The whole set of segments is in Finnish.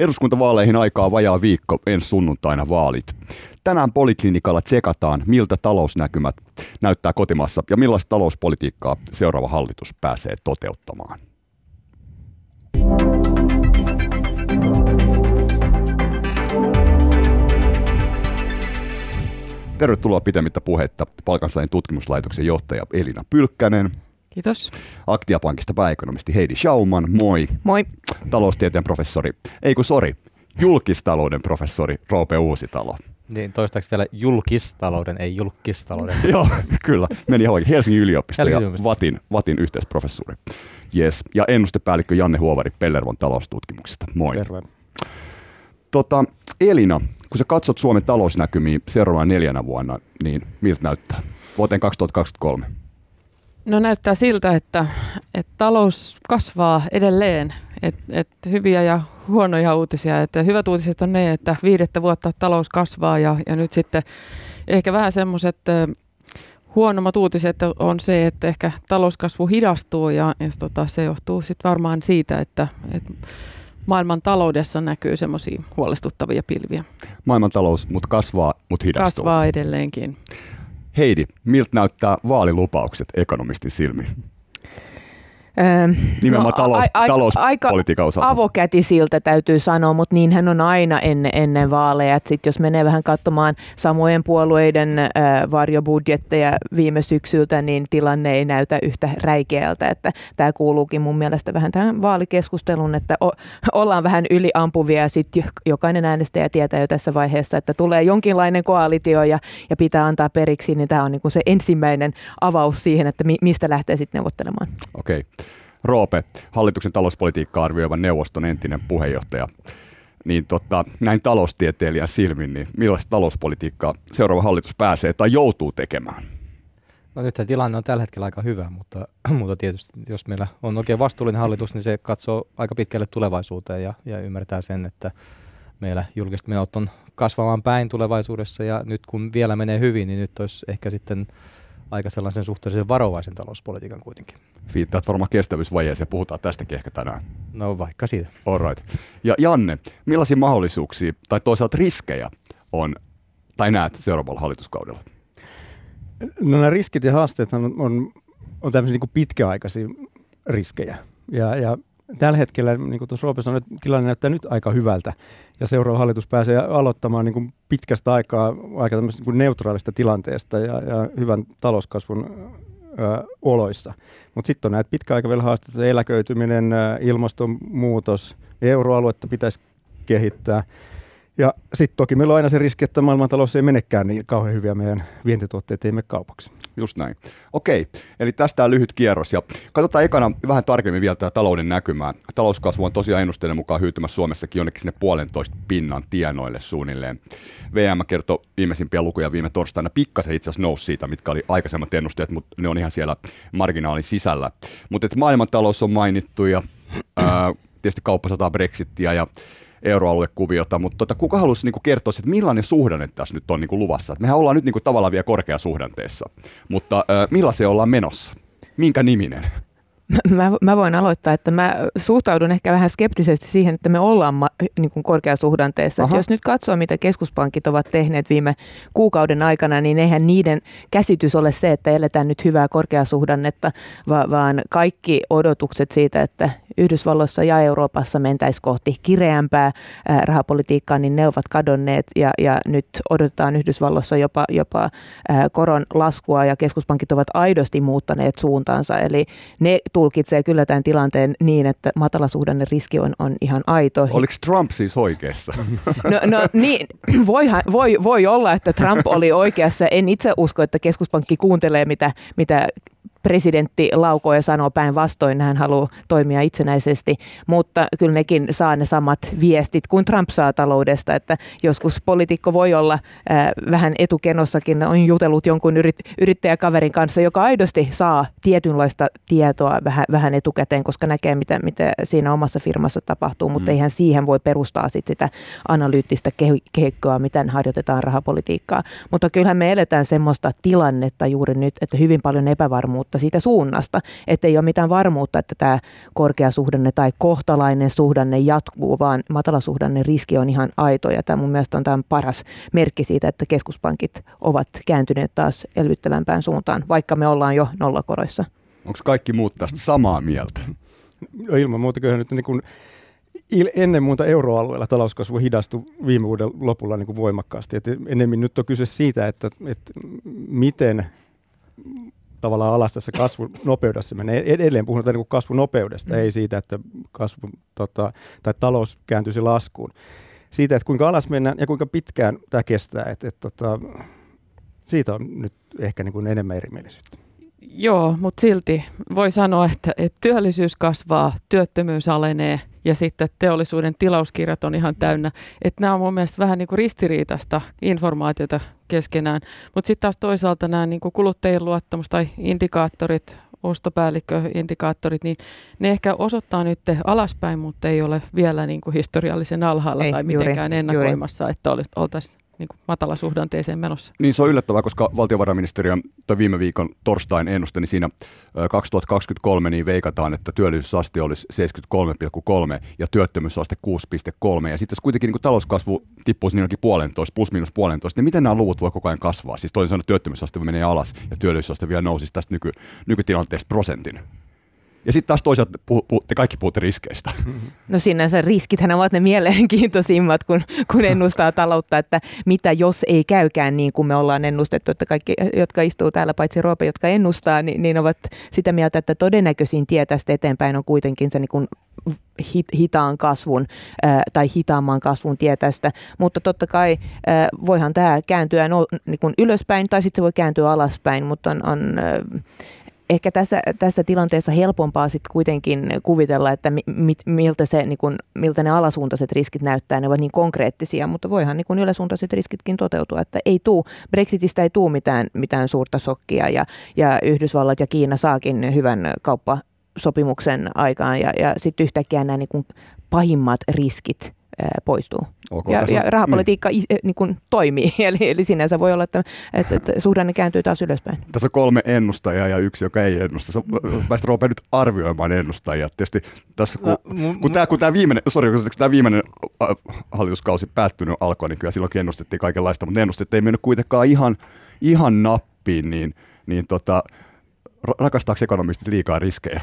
Eduskuntavaaleihin aikaa vajaa viikko, ensi sunnuntaina vaalit. Tänään Poliklinikalla tsekataan, miltä talousnäkymät näyttää kotimaassa ja millaista talouspolitiikkaa seuraava hallitus pääsee toteuttamaan. Tervetuloa pitemmittä puhetta Palkansaajien tutkimuslaitoksen johtaja Elina Pylkkänen. Kiitos. Aktiapankista pääekonomisti Heidi Schauman, moi. Moi. Taloustieteen professori, julkistalouden professori Roope Uusitalo. Niin, toistaiseksi vielä julkistalouden, ei julkistalouden. Joo, kyllä, meni hoikin. Helsingin yliopisto ja VATin yhteisprofessori. Yes. Ja ennustepäällikkö Janne Huovari Pellervon taloustutkimuksesta, moi. Terve. Elina, kun sä katsot Suomen talousnäkymiä seuraavana 4 vuonna, niin miltä näyttää vuoteen 2023? No näyttää siltä, että talous kasvaa edelleen, että hyviä ja huonoja uutisia. Että hyvät uutiset on ne, että 5 vuotta talous kasvaa ja nyt sitten ehkä vähän semmoiset huonommat uutiset on se, että ehkä talouskasvu hidastuu ja se johtuu sitten varmaan siitä, että maailman taloudessa näkyy semmoisia huolestuttavia pilviä. Maailman talous kasvaa, hidastuu. Kasvaa edelleenkin. Heidi, miltä näyttää vaalilupaukset ekonomistin silmiin? Nimenomaan talouspolitiikan osalta. Aika avokätisiltä täytyy sanoa, mutta niinhän on aina ennen vaaleja. Sitten jos menee vähän katsomaan samojen puolueiden varjobudjetteja viime syksyltä, niin tilanne ei näytä yhtä räikeältä. Että tämä kuuluukin mun mielestä vähän tähän vaalikeskusteluun, että ollaan vähän yliampuvia ja sitten jokainen äänestäjä tietää jo tässä vaiheessa, että tulee jonkinlainen koalitio ja pitää antaa periksi, niin tämä on niin kuin se ensimmäinen avaus siihen, että mistä lähtee sitten neuvottelemaan. Okei. Roope, hallituksen talouspolitiikkaa arvioivan neuvoston entinen puheenjohtaja, niin näin taloustieteilijän silmin, niin millaista talouspolitiikkaa seuraava hallitus pääsee tai joutuu tekemään? No nyt se tilanne on tällä hetkellä aika hyvä, mutta tietysti jos meillä on oikein vastuullinen hallitus, niin se katsoo aika pitkälle tulevaisuuteen ja ymmärtää sen, että meillä julkiset menot on kasvamaan päin tulevaisuudessa ja nyt kun vielä menee hyvin, niin nyt olisi ehkä sitten aika sellaisen suhteellisen varovaisen talouspolitiikan kuitenkin. Viittaat varmaan kestävyysvajeeseen, puhutaan tästäkin ehkä tänään. No vaikka siitä. All right. Ja Janne, millaisia mahdollisuuksia tai toisaalta riskejä on, tai näet seuraavalla hallituskaudella? No nämä riskit ja haasteet on tämmöisiä niin kuin pitkäaikaisia riskejä. Ja tällä hetkellä, niin kuin tuossa Roope sanoi, tilanne näyttää nyt aika hyvältä. Ja seuraava hallitus pääsee aloittamaan niin kuin pitkästä aikaa aika tämmöistä niin kuin neutraalista tilanteesta ja hyvän talouskasvun oloissa. Mutta sitten on näitä pitkäaikavälillä haasteita, eläköityminen, ilmastonmuutos, euroaluetta pitäisi kehittää. Ja sitten toki meillä on aina se riski, että maailmantalous ei menekään niin kauhean hyviä, meidän vientituotteet ei mene kaupaksi. Just näin. Okei, eli tästä on lyhyt kierros ja katsotaan ekana vähän tarkemmin vielä tämä talouden näkymää. Talouskasvu on tosiaan ennusteiden mukaan hyytymässä Suomessakin jonnekin sinne 1,5% tienoille suunnilleen. VM kertoi viimeisimpiä lukuja viime torstaina. Pikkasen itse asiassa nousi siitä, mitkä oli aikaisemmat ennusteet, mutta ne on ihan siellä marginaalin sisällä. Mutta maailmantalous on mainittu ja tietysti kauppasotaa, Brexitia ja euroaluekuviota, mutta kuka haluaisi kertoa, että millainen suhdanne tässä nyt on luvassa? Mehän ollaan nyt tavallaan vielä korkeasuhdanteessa, mutta millaiseen ollaan menossa? Minkä niminen? Mä voin aloittaa, että mä suhtaudun ehkä vähän skeptisesti siihen, että me ollaan korkeasuhdanteessa. Jos nyt katsoo, mitä keskuspankit ovat tehneet viime kuukauden aikana, niin eihän niiden käsitys ole se, että eletään nyt hyvää korkeasuhdannetta, vaan kaikki odotukset siitä, että Yhdysvalloissa ja Euroopassa mentäisiin kohti kireämpää rahapolitiikkaa, niin ne ovat kadonneet ja nyt odotetaan Yhdysvalloissa jopa koron laskua ja keskuspankit ovat aidosti muuttaneet suuntaansa. Eli ne tulkitsee kyllä tämän tilanteen niin, että matalasuhdanne riski on ihan aito. Oliko Trump siis oikeassa? No niin, voi olla, että Trump oli oikeassa. En itse usko, että keskuspankki kuuntelee, mitä presidentti laukoo ja sanoo päinvastoin, hän haluaa toimia itsenäisesti, mutta kyllä nekin saa ne samat viestit kuin Trump saa taloudesta, että joskus poliitikko voi olla vähän etukenossakin, on jutellut jonkun yrittäjäkaverin kanssa, joka aidosti saa tietynlaista tietoa vähän etukäteen, koska näkee mitä siinä omassa firmassa tapahtuu, mutta eihän siihen voi perustaa sitä analyyttistä kehikkoa, miten harjoitetaan rahapolitiikkaa, mutta kyllähän me eletään semmoista tilannetta juuri nyt, että hyvin paljon epävarmuutta varmuutta siitä suunnasta, ettei ole mitään varmuutta, että tämä korkeasuhdanne tai kohtalainen suhdanne jatkuu, vaan matalasuhdanne riski on ihan aito, ja tämä mun mielestä on tämän paras merkki siitä, että keskuspankit ovat kääntyneet taas elvyttävämpään suuntaan, vaikka me ollaan jo nollakoroissa. Onko kaikki muut tästä samaa mieltä? No ilman muuta, kyllähän nyt niin kuin ennen muuta euroalueella talouskasvu hidastui viime vuoden lopulla niin kuin voimakkaasti. Et enemmän nyt on kyse siitä, että miten tavallaan alas tässä kasvunopeudessa menee. Edelleen puhutaan niin kuin kasvunopeudesta, ei siitä, että kasvu, tai talous kääntyisi laskuun. Siitä, että kuinka alas mennään ja kuinka pitkään tämä kestää. Siitä on nyt ehkä niin kuin enemmän erimielisyyttä. Joo, mutta silti voi sanoa, että työllisyys kasvaa, työttömyys alenee ja sitten teollisuuden tilauskirjat on ihan täynnä. Että nämä on mun mielestä vähän niin kuin ristiriitaista informaatiota keskenään. Mutta sitten taas toisaalta nämä niin kuin kuluttajien luottamus tai indikaattorit, ostopäällikköindikaattorit, niin ne ehkä osoittaa nyt alaspäin, mutta ei ole vielä niin kuin historiallisen alhaalla ei, tai mitenkään ennakoimassa, että oltaisiin niin matalasuhdanteeseen menossa. Niin se on yllättävää, koska valtiovarainministeriön viime viikon torstain ennuste, niin siinä 2023 niin veikataan, että työllisyysaste olisi 73,3 ja työttömyysaste 6,3. Ja sitten jos kuitenkin niin kuin talouskasvu tippuisi niin jonkin 1,5, plus miinus 1,5, niin miten nämä luvut voi koko ajan kasvaa? Siis toisin sanoen työttömyysaste menee alas ja työllisyysaste vielä nousisi tästä nykytilanteesta 1%. Ja sitten taas toisaalta te kaikki puhutte riskeistä. No sinänsä riskithän ovat ne mielenkiintoisimmat, kun ennustaa taloutta, että mitä jos ei käykään niin kuin me ollaan ennustettu, että kaikki, jotka istuu täällä, paitsi Roope, jotka ennustaa, niin ovat sitä mieltä, että todennäköisin tie tästä eteenpäin on kuitenkin se niin kuin hitaan kasvun tai hitaamman kasvun tie tästä, mutta totta kai voihan tämä kääntyä niin ylöspäin tai sitten se voi kääntyä alaspäin, mutta ehkä tässä tilanteessa helpompaa sitten kuitenkin kuvitella, että miltä ne alasuuntaiset riskit näyttää, ne ovat niin konkreettisia, mutta voihan niin kun yläsuuntaiset riskitkin toteutua, että ei tuu, Brexitistä ei tule mitään suurta shokkia ja Yhdysvallat ja Kiina saakin hyvän kauppasopimuksen aikaan ja sitten yhtäkkiä nämä niin kun pahimmat riskit poistuu. Okay, ja rahapolitiikka niin toimii, eli sinänsä voi olla, että suhdanne kääntyy taas ylöspäin. Tässä on 3 ennustajaa ja 1, joka ei ennusta. Päästä Roope nyt arvioimaan ennustajia. Tietysti tässä, kun tämä viimeinen hallituskausi päättynyt alkoi, niin kyllä silloinkin ennustettiin kaikenlaista, mutta ennustettiin ei mennyt kuitenkaan ihan nappiin, niin rakastaako ekonomistit liikaa riskejä?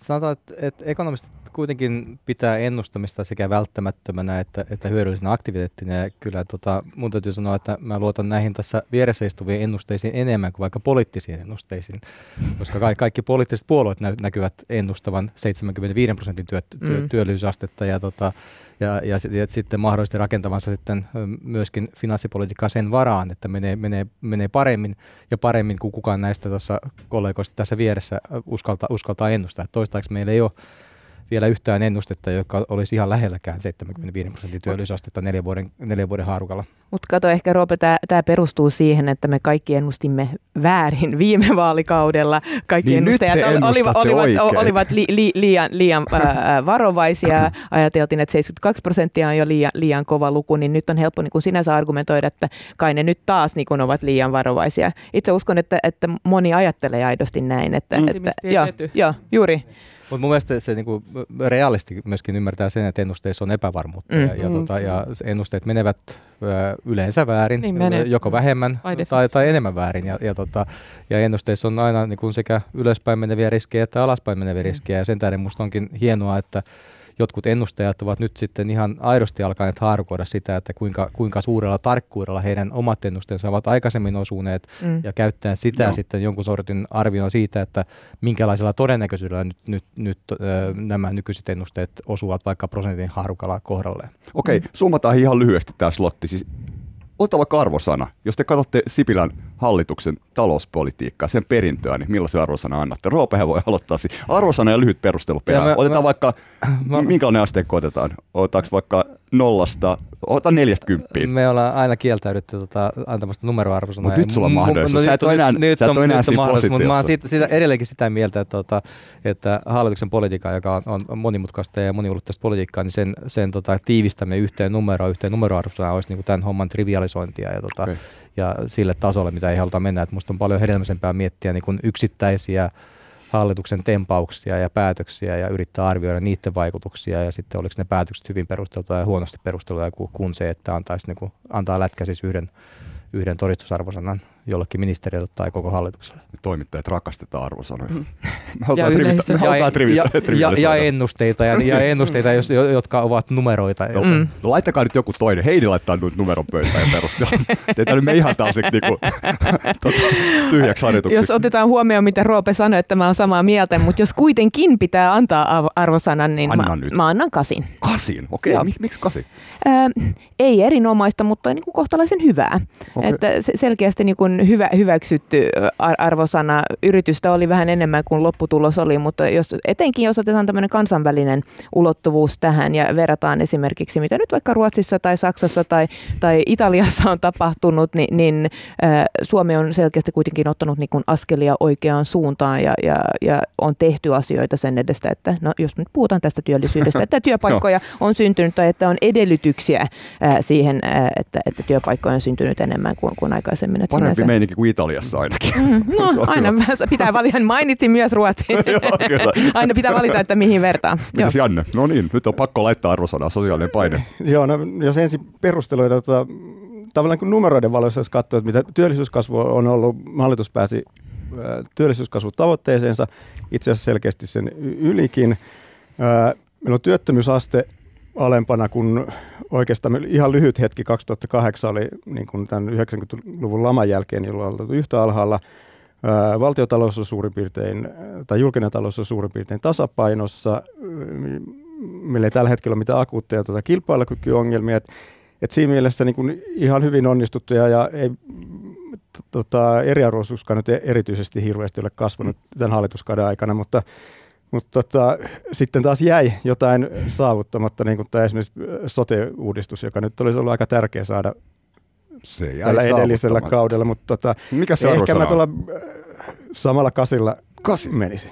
Sanotaan, että ekonomistit kuitenkin pitää ennustamista sekä välttämättömänä että hyödyllisenä aktiviteettina. Ja kyllä mun täytyy sanoa, että mä luotan näihin tässä vieressä istuviin ennusteisiin enemmän kuin vaikka poliittisiin ennusteisiin, koska kaikki poliittiset puolueet näkyvät ennustavan 75% työllisyysastetta ja sitten mahdollisesti rakentavansa sitten myöskin finanssipolitiikkaa sen varaan, että menee paremmin kuin kukaan näistä tuossa kollegoista tässä vieressä uskaltaa ennustaa. Toistaiseksi meillä ei ole vielä yhtään ennustetta, joka olisi ihan lähelläkään 75% työllisyysastetta 4 vuoden haarukalla. Mutta kato, ehkä Roope, tämä perustuu siihen, että me kaikki ennustimme väärin viime vaalikaudella. Kaikki niin ennustajat olivat liian varovaisia. Ajateltiin, että 72% on jo liian kova luku, niin nyt on helppo niin kun sinänsä argumentoida, että kai ne nyt taas niin kun ovat liian varovaisia. Itse uskon, että moni ajattelee aidosti näin. Joo, juuri. Mutta mun mielestä se niinku realisti myöskin ymmärtää sen, että ennusteissa on epävarmuutta ja ennusteet menevät yleensä väärin, niin joko vähemmän tai enemmän väärin. Ja ennusteissa on aina niinku sekä ylöspäin meneviä riskejä että alaspäin meneviä riskejä. Ja sen tähden musta onkin hienoa, että jotkut ennustajat ovat nyt sitten ihan aidosti alkaneet haarukoida sitä, että kuinka suurella tarkkuudella heidän omat ennusteensa ovat aikaisemmin osuneet ja käyttäen sitä sitten jonkun sortin arvioon siitä, että minkälaisella todennäköisyydellä nyt nämä nykyiset ennusteet osuvat vaikka prosentin haarukalla kohdalleen. Okei, summataan ihan lyhyesti tämä slotti. Siis otetaan vaikka arvosana. Jos te katsotte Sipilän hallituksen talouspolitiikkaa, sen perintöä, niin millaisen arvosana annatte? Roopehän voi aloittaa siinä. Arvosana ja lyhyt perustelu perään. Otetaan vaikka, minkälainen asteikko otetaan? Otetaanko vaikka 0-100 Ota 40. Me ollaan aina kieltäydytty antamasta numeroarvosanaa. Mutta nyt sulla on mahdollisuus. Sä et ole enää siinä positiossa. Mutta mä oon edelleenkin sitä mieltä, että hallituksen politiikka, joka on monimutkaista ja moniulotteista politiikkaa, niin sen tiivistäminen yhteen numeroarvosanaan olisi niin tämän homman trivialisointia ja sille tasolle, mitä ei haluta mennä. Et musta on paljon hedelmäisempää miettiä niin yksittäisiä hallituksen tempauksia ja päätöksiä ja yrittää arvioida niiden vaikutuksia ja sitten oliko ne päätökset hyvin perusteltuja ja huonosti perusteltuja kuin se, että antaa lätkä siis yhden todistusarvosanan jollekin ministerille tai koko hallitukselle. Toimittajat rakastetaan arvosanoja. Ja ennusteita, jotka ovat numeroita. No, laittakaa nyt joku toinen. Heidi laittaa nyt numeron pöytään ja perustellaan. Teitä nyt me ihan tällaisiksi tyhjäksi harjoituksiksi. Jos otetaan huomioon, mitä Roope sanoi, että mä oon samaa mieltä, mutta jos kuitenkin pitää antaa arvosanan, niin mä annan 8. 8? Okei, miksi 8? Ei erinomaista, mutta niin kuin kohtalaisen hyvää. Okay. Että selkeästi niin kuin hyväksytty arvosana. Yritystä oli vähän enemmän kuin lopputulos oli, mutta etenkin jos otetaan tämmöinen kansainvälinen ulottuvuus tähän ja verrataan esimerkiksi, mitä nyt vaikka Ruotsissa tai Saksassa tai Italiassa on tapahtunut, niin Suomi on selkeästi kuitenkin ottanut niin kuin askelia oikeaan suuntaan ja on tehty asioita sen edestä, että no, jos nyt puhutaan tästä työllisyydestä, että työpaikkoja on syntynyt tai että on edellytyksiä siihen, että työpaikkoja on syntynyt enemmän kuin aikaisemmin. Parempi meininki kuin Italiassa ainakin. No, aina pitää valita. Mainitsin myös Ruotsin. Aina pitää valita, että mihin vertaan. Mitäs Janne? No niin, nyt on pakko laittaa arvosanaa, sosiaalinen paine. Joo, no jos ensin perusteluita tavallaan kuin numeroiden valossa, jos katsoo, että mitä työllisyyskasvu on ollut, hallitus pääsi työllisyyskasvutavoitteeseensa, itse asiassa selkeästi sen ylikin. Meillä on työttömyysaste alempana kuin oikeastaan ihan lyhyt hetki, 2008 oli niin kuin tämän 90-luvun laman jälkeen, jolloin on ollut yhtä alhaalla. Valtiotalous on suurin piirtein, tai julkinen talous on suurin piirtein tasapainossa. Meillä ei tällä hetkellä ole mitään akuutteja kilpailukykyongelmia. Et siinä mielessä niin kuin ihan hyvin onnistuttuja ja ei eriarvoisuuskaan nyt erityisesti hirveästi ole kasvanut tämän hallituskauden aikana, mutta sitten taas jäi jotain saavuttamatta, niin kuin tämä esimerkiksi sote-uudistus, joka nyt olisi ollut aika tärkeä saada tällä edellisellä kaudella, mutta mikä se ehkä mä tuolla samalla kasilla menisin.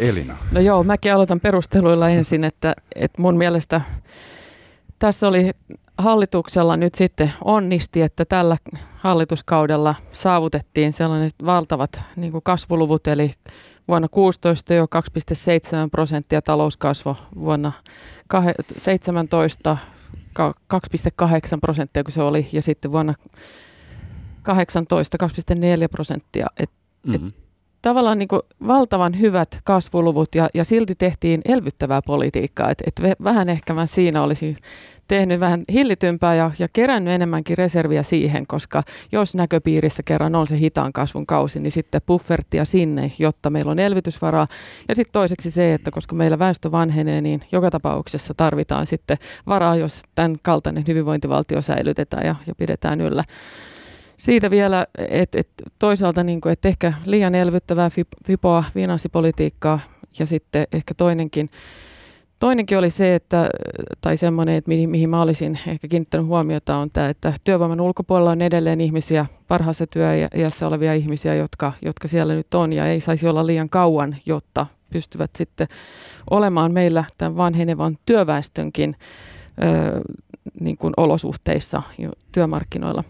Elina. No joo, mäkin aloitan perusteluilla ensin, että mun mielestä tässä oli hallituksella nyt sitten onnisti, että tällä hallituskaudella saavutettiin sellaiset valtavat niin kuin kasvuluvut, eli vuonna 2016 jo 2,7% talouskasvo, vuonna 2017 2,8% kun se oli, ja sitten vuonna 2018 2,4%. Tavallaan niin kuin valtavan hyvät kasvuluvut ja silti tehtiin elvyttävää politiikkaa. Et vähän ehkä mä siinä olisin tehnyt vähän hillitympää ja kerännyt enemmänkin reserviä siihen, koska jos näköpiirissä kerran on se hitaan kasvun kausi, niin sitten buffertia sinne, jotta meillä on elvytysvaraa. Ja sitten toiseksi se, että koska meillä väestö vanhenee, niin joka tapauksessa tarvitaan sitten varaa, jos tämän kaltainen hyvinvointivaltio säilytetään ja pidetään yllä. Siitä vielä, että toisaalta niin kuin, että ehkä liian elvyttävää fipoa, finanssipolitiikkaa ja sitten ehkä toinenkin oli se, että, tai semmoinen, että mihin mä olisin ehkä kiinnittänyt huomiota on tämä, että työvoiman ulkopuolella on edelleen ihmisiä, parhaassa työiässä olevia ihmisiä, jotka siellä nyt on ja ei saisi olla liian kauan, jotta pystyvät sitten olemaan meillä tämän vanhenevan työväestönkin niin kuin olosuhteissa työmarkkinoilla.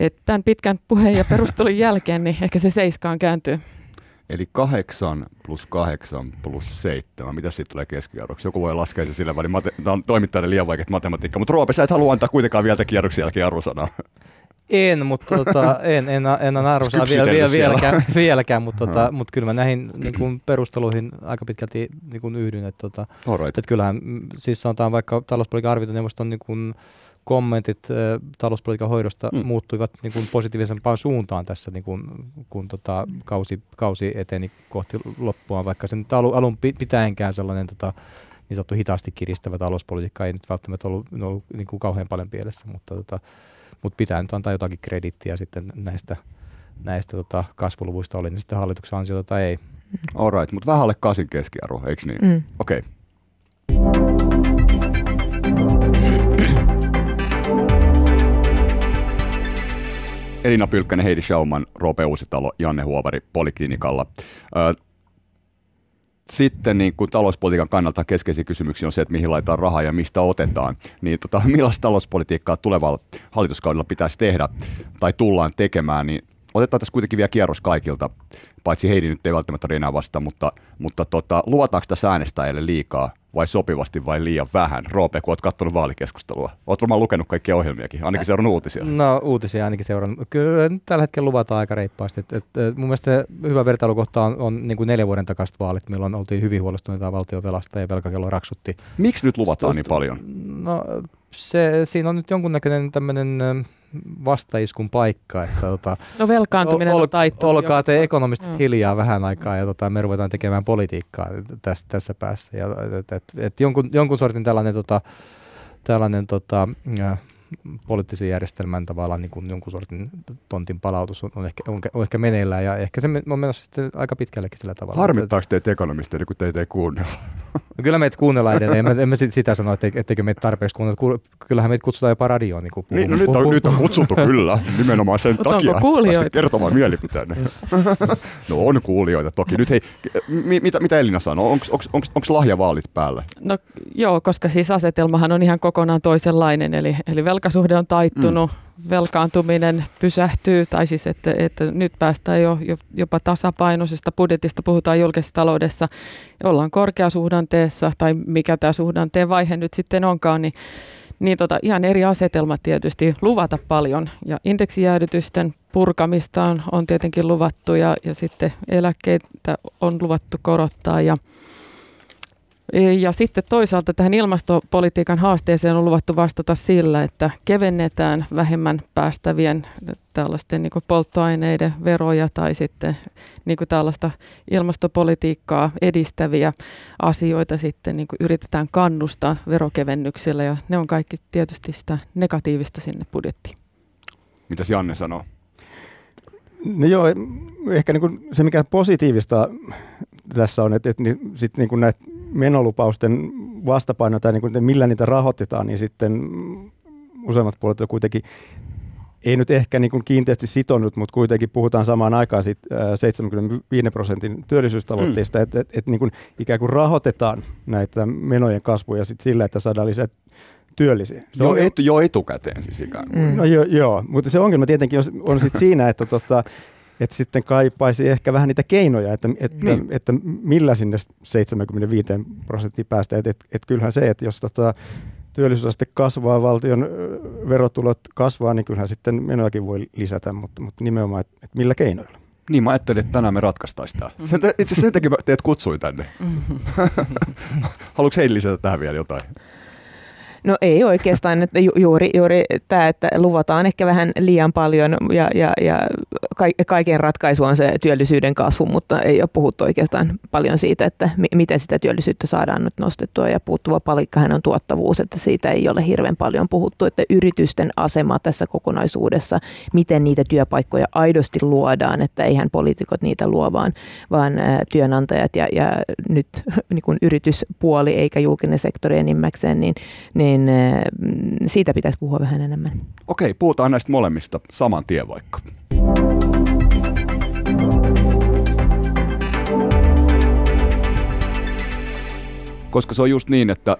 Että tämän pitkän puheen ja perustelun jälkeen, niin ehkä se 7 kääntyy. Eli 8 + 8 + 7. Mitä siitä tulee keskiarvoksi? Joku voi laskea se sillä välin. Tämä on toimittajalle liian vaikeat matematiikka. Mutta Roope, sä et halua antaa kuitenkaan vielä kierroksen jälkeen arvosanaa. En, mutta en arvosanaa vieläkään, mutta mut kyllä mä näihin niin kun perusteluihin aika pitkälti niin kun yhdyn. Että et kyllähän, siis sanotaan vaikka talouspolitiikan arviointineuvoston niin kun kommentit talouspolitiikan hoidosta muuttuivat niin kuin positiivisempaan suuntaan tässä, niin kuin, kun kausi eteni kohti loppua, vaikka sen alun pitäenkään sellainen niin sanottu hitaasti kiristävä talouspolitiikka ei nyt välttämättä ollut niin kuin kauhean paljon pielessä, mutta pitää nyt antaa jotakin krediittiä sitten näistä kasvuluvuista, oli ne sitten hallituksen ansiota tai ei. Alright, mutta vähän alle 8 keskiarvo, eikö niin? Okei. Elina Pylkkänen, Heidi Schauman, Roope Uusitalo, Janne Huovari Poliklinikalla. Sitten niin kun talouspolitiikan kannalta keskeisiä kysymyksiä on se, että mihin laitetaan rahaa ja mistä otetaan. Niin, millaista talouspolitiikkaa tulevalla hallituskaudella pitäisi tehdä tai tullaan tekemään, niin otetaan tässä kuitenkin vielä kierros kaikilta, paitsi Heidi nyt ei välttämättä enää vasta, mutta luvataanko tässä äänestäjille liikaa vai sopivasti vai liian vähän? Roope, kun olet katsonut vaalikeskustelua, olet varmaan lukenut kaikkia ohjelmiakin, ainakin seurannut uutisia. No uutisia ainakin seurannut. Kyllä tällä hetkellä luvataan aika reippaasti. Mun mielestä hyvä vertailukohta on niin kuin 4 vuoden takaiset vaalit, milloin oltiin hyvin huolestuneita valtionvelasta ja velkakello raksutti. Miksi nyt luvataan niin paljon? No siinä on nyt jonkunnäköinen tämmöinen vastaiskun paikka, että no velkaantuminen on taittunut. Olkaa te ekonomistit hiljaa vähän aikaa ja me ruvetaan tekemään politiikkaa tässä päässä ja jonkun sortin tällainen poliittisen järjestelmän tavallaan niin kuin jonkun sortin tontin palautus on ehkä meneillään ja ehkä se on menossa sitten aika pitkällekin sillä tavalla. Harmittaako teitä ekonomisteja, kun teitä ei kuunnella? No, kyllä meitä kuunnellaan edelleen. En mä sitä sano, etteikö meitä tarpeeksi kuunnella. Kyllähän meitä kutsutaan jopa radioon. Niin, no, nyt on kutsuttu kyllä, nimenomaan sen takia. Päästä kertomaan mielipiteenne. No on kuulijoita toki. Nyt hei, mitä Elina sanoo? Onko lahjavaalit päällä? No joo, koska siis asetelmahan on ihan kokonaan toisenlainen, eli velkasuhde on taittunut, velkaantuminen pysähtyy, tai siis että nyt päästään jopa tasapainoisesta budjetista, puhutaan julkisessa taloudessa, ollaan korkeasuhdanteessa, tai mikä tämä suhdanteen vaihe nyt sitten onkaan, niin ihan eri asetelmat tietysti luvata paljon, ja indeksijäädytysten purkamista on tietenkin luvattu, ja sitten eläkkeitä on luvattu korottaa, ja sitten toisaalta tähän ilmastopolitiikan haasteeseen on luvattu vastata sillä, että kevennetään vähemmän päästävien tällaisten niin kuin polttoaineiden veroja tai sitten niin kuin tällaista ilmastopolitiikkaa edistäviä asioita sitten niin kuin yritetään kannustaa verokevennyksillä ja ne on kaikki tietysti sitä negatiivista sinne budjettiin. Mitäs Janne sanoo? No joo, ehkä niin kuin se mikä positiivista tässä on, että sitten niin kuin näitä menolupausten vastapaino tai niin millä niitä rahoitetaan, niin sitten useimmat puolet on kuitenkin, ei nyt ehkä niin kuin kiinteästi sitonut, mutta kuitenkin puhutaan samaan aikaan siitä 75% työllisyystavoitteista, että niin kuin ikään kuin rahoitetaan näitä menojen kasvuja sitten sillä, että saadaan lisää työllisiä. Se on jo etukäteen siis ikään kuin. No joo, mutta se ongelma tietenkin on sitten siinä, että että sitten kaipaisi ehkä vähän niitä keinoja, että millä sinne 75% päästään. Että kyllähän se, että jos työllisyysaste kasvaa, valtion verotulot kasvaa, niin kyllähän sitten menojakin voi lisätä, mutta nimenomaan, että millä keinoilla. Niin, mä ajattelin, että tänään me ratkaistaisiin tämä. Itse asiassa sen takia teet kutsuin tänne. Haluatko heille lisätä tähän vielä jotain? No ei oikeastaan, että juuri tämä, että luvataan ehkä vähän liian paljon ja kaiken ratkaisu on se työllisyyden kasvu, mutta ei ole puhuttu oikeastaan paljon siitä, että miten sitä työllisyyttä saadaan nyt nostettua ja puuttuva palikkahan on tuottavuus, että siitä ei ole hirveän paljon puhuttu, että yritysten asema tässä kokonaisuudessa, miten niitä työpaikkoja aidosti luodaan, että eihän poliitikot niitä luo, vaan työnantajat ja nyt niin kuin yrityspuoli eikä julkinen sektori enimmäkseen, niin siitä pitäisi puhua vähän enemmän. Okei, puhutaan näistä molemmista saman tien vaikka. Koska se on just niin, että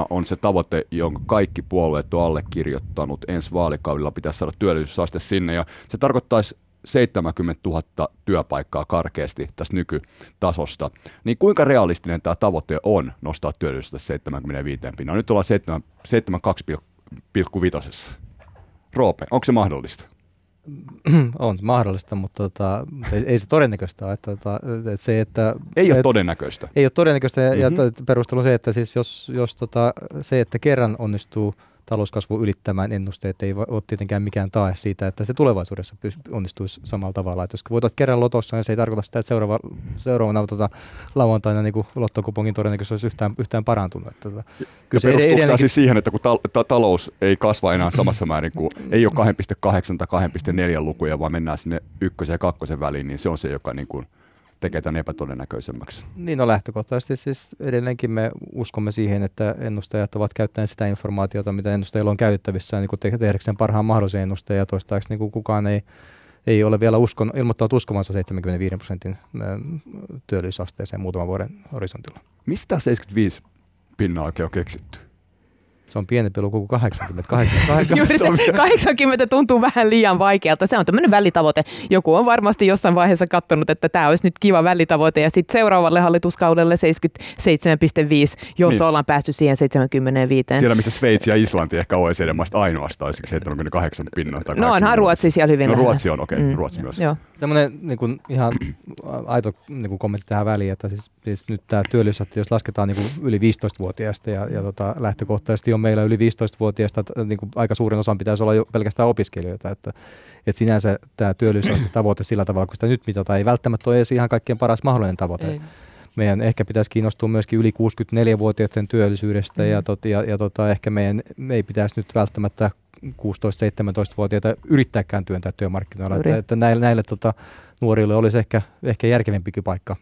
75% on se tavoite, jonka kaikki puolueet on allekirjoittanut. Ensi vaalikaudella pitäisi saada työllisyysaste sinne ja se tarkoittaisi 70 000 työpaikkaa karkeasti tässä nykytasosta, niin kuinka realistinen tämä tavoite on nostaa työllisyyttä 75%? Nyt ollaan 72,5. Roope, onko se mahdollista? On se mahdollista, mutta ei se todennäköistä ole. Ei ole todennäköistä. Ei ole todennäköistä ja perustelu on se, että siis jos se, että kerran onnistuu talouskasvu ylittämään ennusteet ei ole tietenkään mikään tae siitä, että se tulevaisuudessa onnistuisi samalla tavalla. Että jos voitat kerran lotossa, niin se ei tarkoita sitä, että seuraavana lauantaina niin lottokupongin todennäköisesti olisi yhtään parantunut. Kyllä se perustuu siis siihen, että kun talous ei kasva enää samassa määrin kuin ei ole 2,8 tai 2,4 lukuja, vaan mennään sinne 1 ja 2 väliin, niin se on se, joka niin kuin tekee tämän epätodennäköisemmäksi? Niin, no lähtökohtaisesti siis edelleenkin me uskomme siihen, että ennustajat ovat käyttäen sitä informaatiota, mitä ennustajilla on käytettävissä, niin kuin tehdäkseen parhaan mahdollisen ennusteen, ja toistaiseksi niin kukaan ei ole vielä ilmoittanut uskovansa 75% työllisyysasteeseen muutaman vuoden horisontilla. Mistä 75% oikein on keksitty? Se on pienempi luku kuin 80. Juuri se 80 tuntuu vähän liian vaikealta. Se on tämmöinen välitavoite. Joku on varmasti jossain vaiheessa katsonut, että tämä olisi nyt kiva välitavoite. Ja sitten seuraavalle hallituskaudelle 77,5, jos niin ollaan päästy siihen 75. Siellä missä Sveitsi ja Islanti ehkä OECD-maista ainoastaan 78%. Tai no onhan Ruotsi siellä hyvin. No Ruotsi on, okei. Ruotsi myös. Joo. Semmoinen niin ihan aito niin kommentti tähän väliin, että siis nyt tämä työllisyysaste, jos lasketaan niin yli 15-vuotiaista ja lähtökohtaisesti on meillä yli 15-vuotiaista, niin aika suurin osan pitäisi olla jo pelkästään opiskelijoita, että sinänsä tämä työllisyysaste tavoite sillä tavalla, kun sitä nyt mitataan, ei välttämättä ole edes ihan kaikkien paras mahdollinen tavoite. Ei. Meidän ehkä pitäisi kiinnostua myöskin yli 64-vuotiaiden työllisyydestä ja ehkä meidän ei pitäisi nyt välttämättä 16-17-vuotiaita yrittääkään työntää työmarkkinoilla. Että näille nuorille olisi ehkä järkevimpikin paikka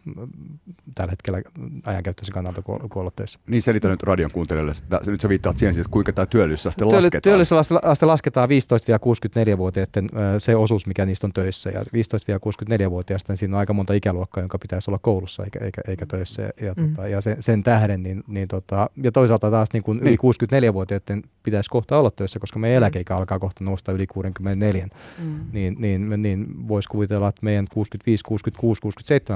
tällä hetkellä ajankäyttöisen kannalta kuin olla töissä. Niin, selitä nyt radion kuuntelijalle. Nyt sä viittaat siihen, että kuinka tämä työllisyysaste lasketaan. Työllisyysaste lasketaan 15-64-vuotiaiden se osuus, mikä niistä on töissä. Ja 15-64-vuotiaista, niin siinä on aika monta ikäluokkaa, jonka pitäisi olla koulussa eikä töissä. Ja sen tähden, ja toisaalta taas niin kuin yli 64-vuotiaiden pitäisi kohta olla töissä, koska meidän eläkeikä alkaa kohta nousta yli 64. Niin voisi kuvitella, että meidän 65, 66,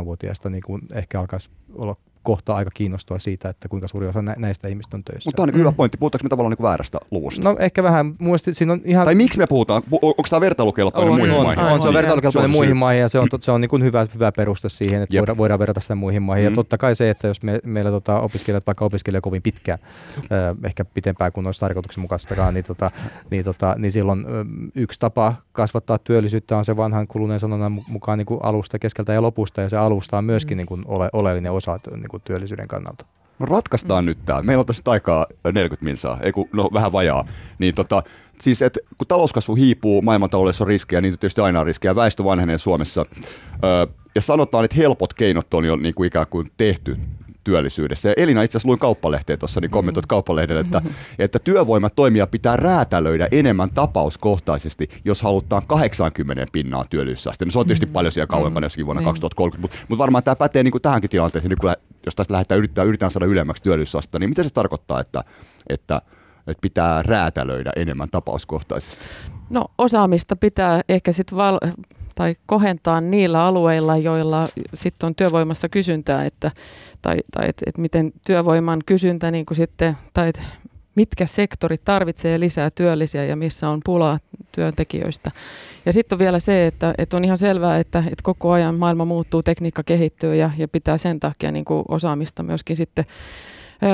67-vuotiaista niin kun ehkä alkaisi olla kohta aika kiinnostua siitä, että kuinka suuri osa näistä ihmistä on töissä. Mutta tämä on niin hyvä pointti. Puhutaanko me tavallaan niin väärästä luvusta? No ehkä vähän. Siinä on ihan... Tai miksi me puhutaan? Onko tämä vertailukelpoinen muihin maihin? On, se on vertailukelpoinen muihin maihin ja se on niin kuin hyvä peruste siihen, että voidaan verrata sitä muihin maihin. Ja totta kai se, että jos meillä opiskelijat vaikka opiskelevat kovin pitkään, ehkä pitempään kuin olisi tarkoituksenmukaistakaan, niin silloin yksi tapa kasvattaa työllisyyttä on se vanhan kuluneen sanonnan mukaan niin kuin alusta, keskeltä ja lopusta, ja se alusta on myöskin niin kuin oleellinen osa työllisyyden kannalta. No ratkaistaan nyt tämä. Meillä on tässä aikaa 40 minsaa, vähän vajaa. Niin siis, että kun talouskasvu hiipuu, maailmantaloudessa on riskejä, niin tietysti aina on riskejä. Väestö vanhenee Suomessa. Ja sanotaan, että helpot keinot on jo niin kuin ikään kuin tehty työllisyydessä. Ja Elina itse asiassa luin Kauppalehteä tuossa, niin kommentoit Kauppalehdelle, että työvoimatoimia pitää räätälöidä enemmän tapauskohtaisesti, jos halutaan 80% työllisyysaste. No se on tietysti paljon siellä kauempana jossakin vuonna 2030, mutta varmaan tämä pätee niin kuin tähänkin tilanteeseen, niin kun jos tästä lähdetään yritetään saada ylemmäksi työllisyysastetta, niin mitä se tarkoittaa, että pitää räätälöidä enemmän tapauskohtaisesti? No osaamista pitää ehkä sitten kohentaa niillä alueilla, joilla sitten on työvoimasta kysyntää, että miten työvoiman kysyntä niin kuin sitten, tai mitkä sektorit tarvitsee lisää työllisiä ja missä on pulaa työntekijöistä. Ja sitten on vielä se, että on ihan selvää, että koko ajan maailma muuttuu, tekniikka kehittyy ja pitää sen takia niin kuin osaamista myöskin sitten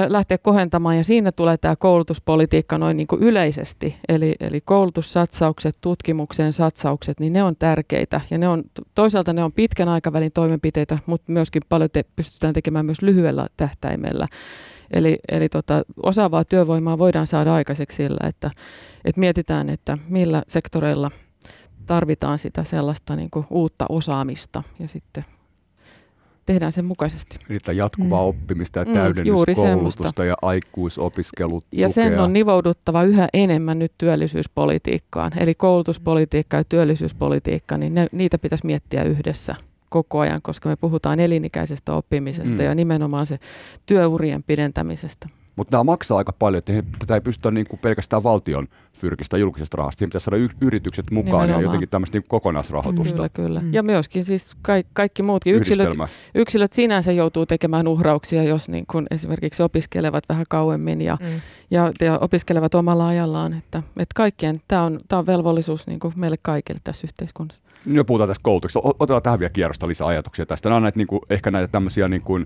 lähteä kohentamaan, ja siinä tulee tämä koulutuspolitiikka noin niin kuin yleisesti, eli koulutussatsaukset, tutkimukseen satsaukset, niin ne on tärkeitä, ja toisaalta ne on pitkän aikavälin toimenpiteitä, mutta myöskin paljon pystytään tekemään myös lyhyellä tähtäimellä. Eli osaavaa työvoimaa voidaan saada aikaiseksi sillä, että mietitään, että millä sektoreilla tarvitaan sitä sellaista niin kuin uutta osaamista, ja sitten tehdään sen mukaisesti. Eli jatkuvaa oppimista ja täydennyskoulutusta ja aikuisopiskelutukea. Ja sen on nivouduttava yhä enemmän nyt työllisyyspolitiikkaan. Eli koulutuspolitiikka ja työllisyyspolitiikka, niin niitä pitäisi miettiä yhdessä koko ajan, koska me puhutaan elinikäisestä oppimisesta ja nimenomaan se työurien pidentämisestä. Mutta nämä maksaa aika paljon, että tätä ei pystytä niinku pelkästään valtion fyrkistä julkisesta rahasta. Siihen pitäisi saada yritykset mukaan nimenomaan. Ja jotenkin tämmöistä niinku kokonaisrahoitusta. Kyllä. Ja myöskin siis kaikki muutkin yksilöt sinänsä joutuu tekemään uhrauksia, jos niin kun esimerkiksi opiskelevat vähän kauemmin ja opiskelevat omalla ajallaan. Että kaikkien tämä on velvollisuus niin kuin meille kaikille tässä yhteiskunnassa. No puhutaan tässä koulutuksesta. Otetaan tähän vielä kierrosta lisää ajatuksia tästä. Nämä on näitä, ehkä näitä tämmöisiä niin kuin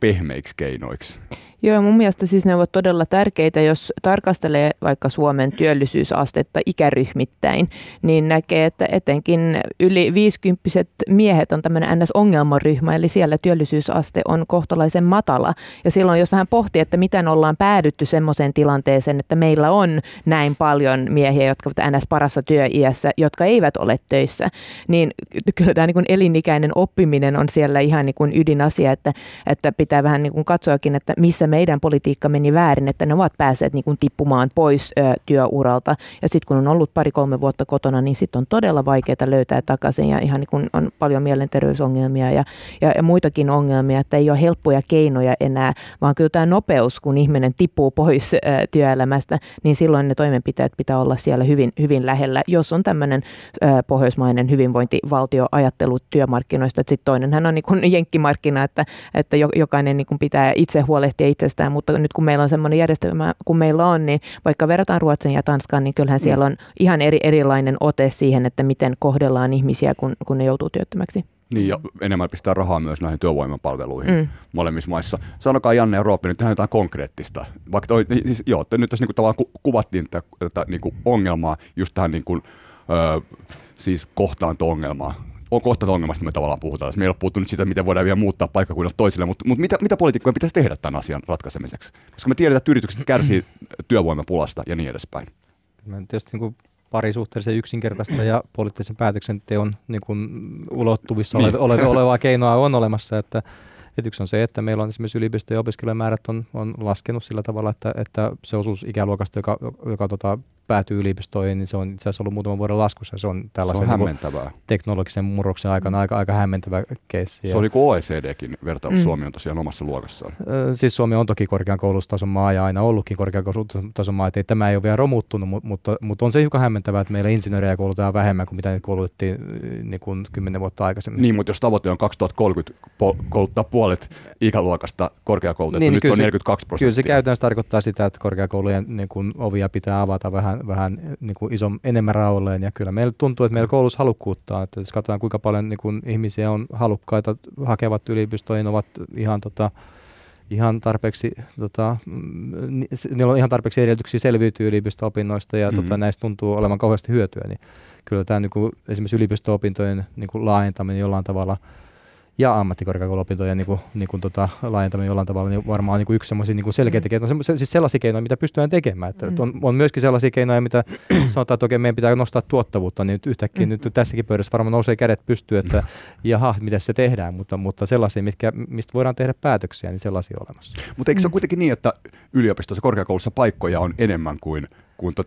pehmeiksi keinoiksi. Joo, mun mielestä siis ne ovat todella tärkeitä, jos tarkastelee vaikka Suomen työllisyysastetta ikäryhmittäin, niin näkee, että etenkin yli 50-vuotiaat miehet on tämmöinen NS-ongelmaryhmä, eli siellä työllisyysaste on kohtalaisen matala. Ja silloin jos vähän pohtii, että miten ollaan päädytty semmoiseen tilanteeseen, että meillä on näin paljon miehiä, jotka ovat NS-parassa työiässä, jotka eivät ole töissä, niin kyllä tämä niin kuin elinikäinen oppiminen on siellä ihan niin kuin ydinasia, että pitää vähän niin kuin katsoakin, että missä meidän politiikka meni väärin, että ne ovat päässeet niin kuin tippumaan pois työuralta. Ja sitten kun on ollut 2-3 vuotta kotona, niin sitten on todella vaikeaa löytää takaisin ja ihan niin kuin on paljon mielenterveysongelmia ja muitakin ongelmia, että ei ole helppoja keinoja enää, vaan kyllä tämä nopeus, kun ihminen tippuu pois työelämästä, niin silloin ne toimenpiteet pitää olla siellä hyvin, hyvin lähellä, jos on tämmöinen pohjoismainen hyvinvointivaltioajattelu työmarkkinoista. Sitten toinenhan on niin kuin jenkkimarkkina, että jokainen niin kuin pitää itse huolehtia itsestään, mutta nyt kun meillä on semmoinen järjestelmä kuin meillä on, niin vaikka verrataan Ruotsin ja Tanskaan, niin kyllähän siellä on ihan erilainen ote siihen, että miten kohdellaan ihmisiä, kun ne joutuu työttömäksi. Niin, ja enemmän pistää rahaa myös näihin työvoimapalveluihin molemmissa maissa. Sanokaa Janne ja Roope, nyt tehdään jotain konkreettista. Vaikka nyt tässä niinku tavallaan kuvattiin tätä niinku ongelmaa, just tähän niinku, siis kohtaanto-ongelmaa. On kohtaanto-ongelmasta me tavallaan puhutaan. Me ei ole puhuttu nyt siitä, miten voidaan vielä muuttaa paikkakunnalta toisille, mutta mitä poliitikkojen pitäisi tehdä tämän asian ratkaisemiseksi? Koska me tiedetään, että yritykset kärsii työvoimapulasta ja niin edespäin. Mä tietysti niin parisuhteellisen yksinkertaista ja poliittisen päätöksenteon niin kuin ulottuvissa olevaa keinoa on olemassa. Että yksi on se, että meillä on esimerkiksi yliopistojen opiskelijamäärät on laskenut sillä tavalla, että se osuus ikäluokasta, joka päätyy yliopistoihin, niin se on itse asiassa ollut muutaman vuoden laskussa. Se on tällaisen teknologisen murroksen aikana aika hämmentävä keissi. Se oli kuin OECDkin vertaus. Suomi on tosiaan omassa luokassaan. Siis Suomi on toki korkeakoulutustason maa ja aina ollutkin korkeakoulutustason maa. Että tämä ei ole vielä romuttunut, mutta on se hiukan hämmentävää, että meillä insinöörejä koulutetaan vähemmän kuin mitä koulutettiin niin kuin 10 vuotta aikaisemmin. Niin, mutta jos tavoite on 2030 kouluttaa puolet ikäluokasta korkeakoulutettu, niin nyt se on 42%. Kyllä se käytännössä tarkoittaa sitä, että korkeakoulujen niin kuin ovia pitää avata vähän niin kuin enemmän raolleen, ja kyllä meillä tuntuu, että meillä koulussa halukkuutta, että jos katsotaan kuinka paljon niin kuin ihmisiä on halukkaita, hakevat yliopistoihin, ovat ihan tarpeeksi, niillä on ihan tarpeeksi edellytyksiä selviytyä yliopisto-opinnoista, ja näistä tuntuu olevan kauheasti hyötyä, niin kyllä tämä niin kuin esimerkiksi yliopisto-opintojen niin kuin laajentaminen jollain tavalla ja ammattikorkeakouluopintojen laajentaminen jollain tavalla, niin varmaan niin kuin yksi sellaisia niin kuin selkeitä keinoja, siis sellaisia keinoja, mitä pystytään tekemään. Että on myöskin sellaisia keinoja, mitä sanotaan, että meidän pitää nostaa tuottavuutta, niin nyt yhtäkkiä nyt tässäkin pöydässä varmaan nousee kädet pystyyn, että jaha, miten se tehdään, mutta sellaisia, mistä voidaan tehdä päätöksiä, niin sellaisia olemassa. Mutta eikö se ole kuitenkin niin, että yliopistossa ja korkeakoulussa paikkoja on enemmän kuin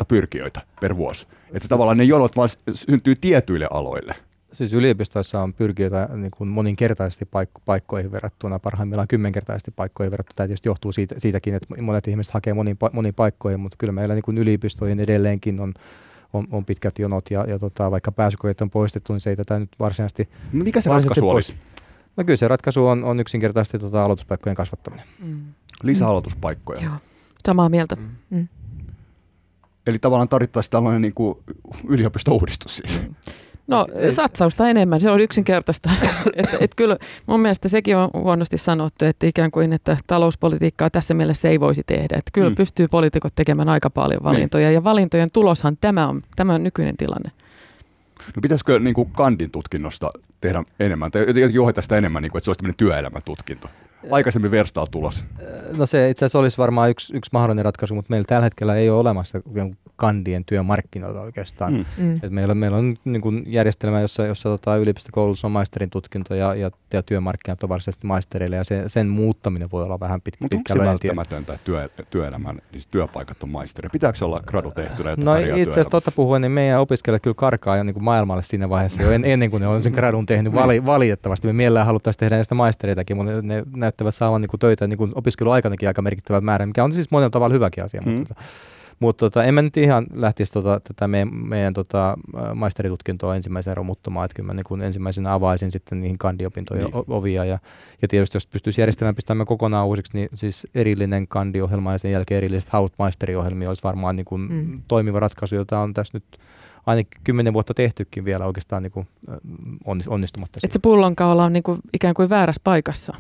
pyrkijöitä per vuosi? Että tavallaan ne jonot vaan syntyy tietyille aloille. Siis yliopistoissa on pyrkijöitä niin kuin moninkertaisesti paikkoihin verrattuna, parhaimmillaan 10-kertaisesti paikkoihin verrattuna. Tämä tietysti johtuu siitäkin, että monet ihmiset hakee moniin paikkoihin, mutta kyllä meillä niin kuin yliopistoihin edelleenkin on pitkät jonot ja vaikka pääsykokeet on poistettu, niin se ei tätä nyt varsinaisesti... No mikä se ratkaisu olisi? No kyllä se ratkaisu on yksinkertaisesti aloituspaikkojen kasvattaminen. Lisäaloituspaikkoja. Joo, samaa mieltä. Eli tavallaan tarvittaisiin tällainen niin kuin yliopisto-uudistus siis. No satsausta enemmän, se on yksinkertaista. että kyllä mun mielestä sekin on huonosti sanottu, että ikään kuin että talouspolitiikkaa tässä mielessä ei voisi tehdä. Että kyllä pystyy poliitikot tekemään aika paljon valintoja ja valintojen tuloshan tämä on nykyinen tilanne. No pitäisikö niin kuin kandin tutkinnosta tehdä enemmän, tai jotenkin ohjata sitä enemmän, niin kuin, että se olisi tämmöinen työelämätutkinto? Aikaisemmin verstaat tulos. No se itse asiassa olisi varmaan yksi mahdollinen ratkaisu, mutta meillä tällä hetkellä ei ole olemassa kandien työmarkkinoita oikeastaan. Et meillä on niin kuin järjestelmä, jossa yliopistokoulutus on maisterin tutkinto ja työmarkkinat on varsinaisesti maisterille ja sen muuttaminen voi olla vähän pitkällä. Mutta onko se välttämätöntä, että työelämän niin työpaikat on maisteri? Pitääkö se olla gradu tehtynä, että pärjää työelämässä? No itse asiassa totta puhuen, niin meidän opiskelijat kyllä karkaa niin kuin maailmalle siinä vaiheessa jo ennen kuin ne on sen gradun tehnyt valitettavasti. Me mielellään haluttaisiin tehdä näistä maistereitakin, mutta ne näyttävät saavan niin kuin töitä niin kuin opiskeluaikanakin aika merkittävä määrä, mikä on siis monella tavalla hyväkin asia. Mutta en mä nyt ihan lähtisi tätä meidän maisteritutkintoa ensimmäisenä romuttamaan, että kyllä mä niin kuin ensimmäisenä avaisin sitten niihin kandiopintojen ovia. Ja tietysti jos pystyisi järjestelmään pistämään kokonaan uusiksi, niin siis erillinen kandiohjelma ja sen jälkeen erilliset haut maisteriohjelmia olisi varmaan niin kuin toimiva ratkaisu, jota on tässä nyt ainakin 10 vuotta tehtykin vielä oikeastaan niin kuin onnistumatta. Että se pullonkaula on niin kuin ikään kuin väärässä paikassa.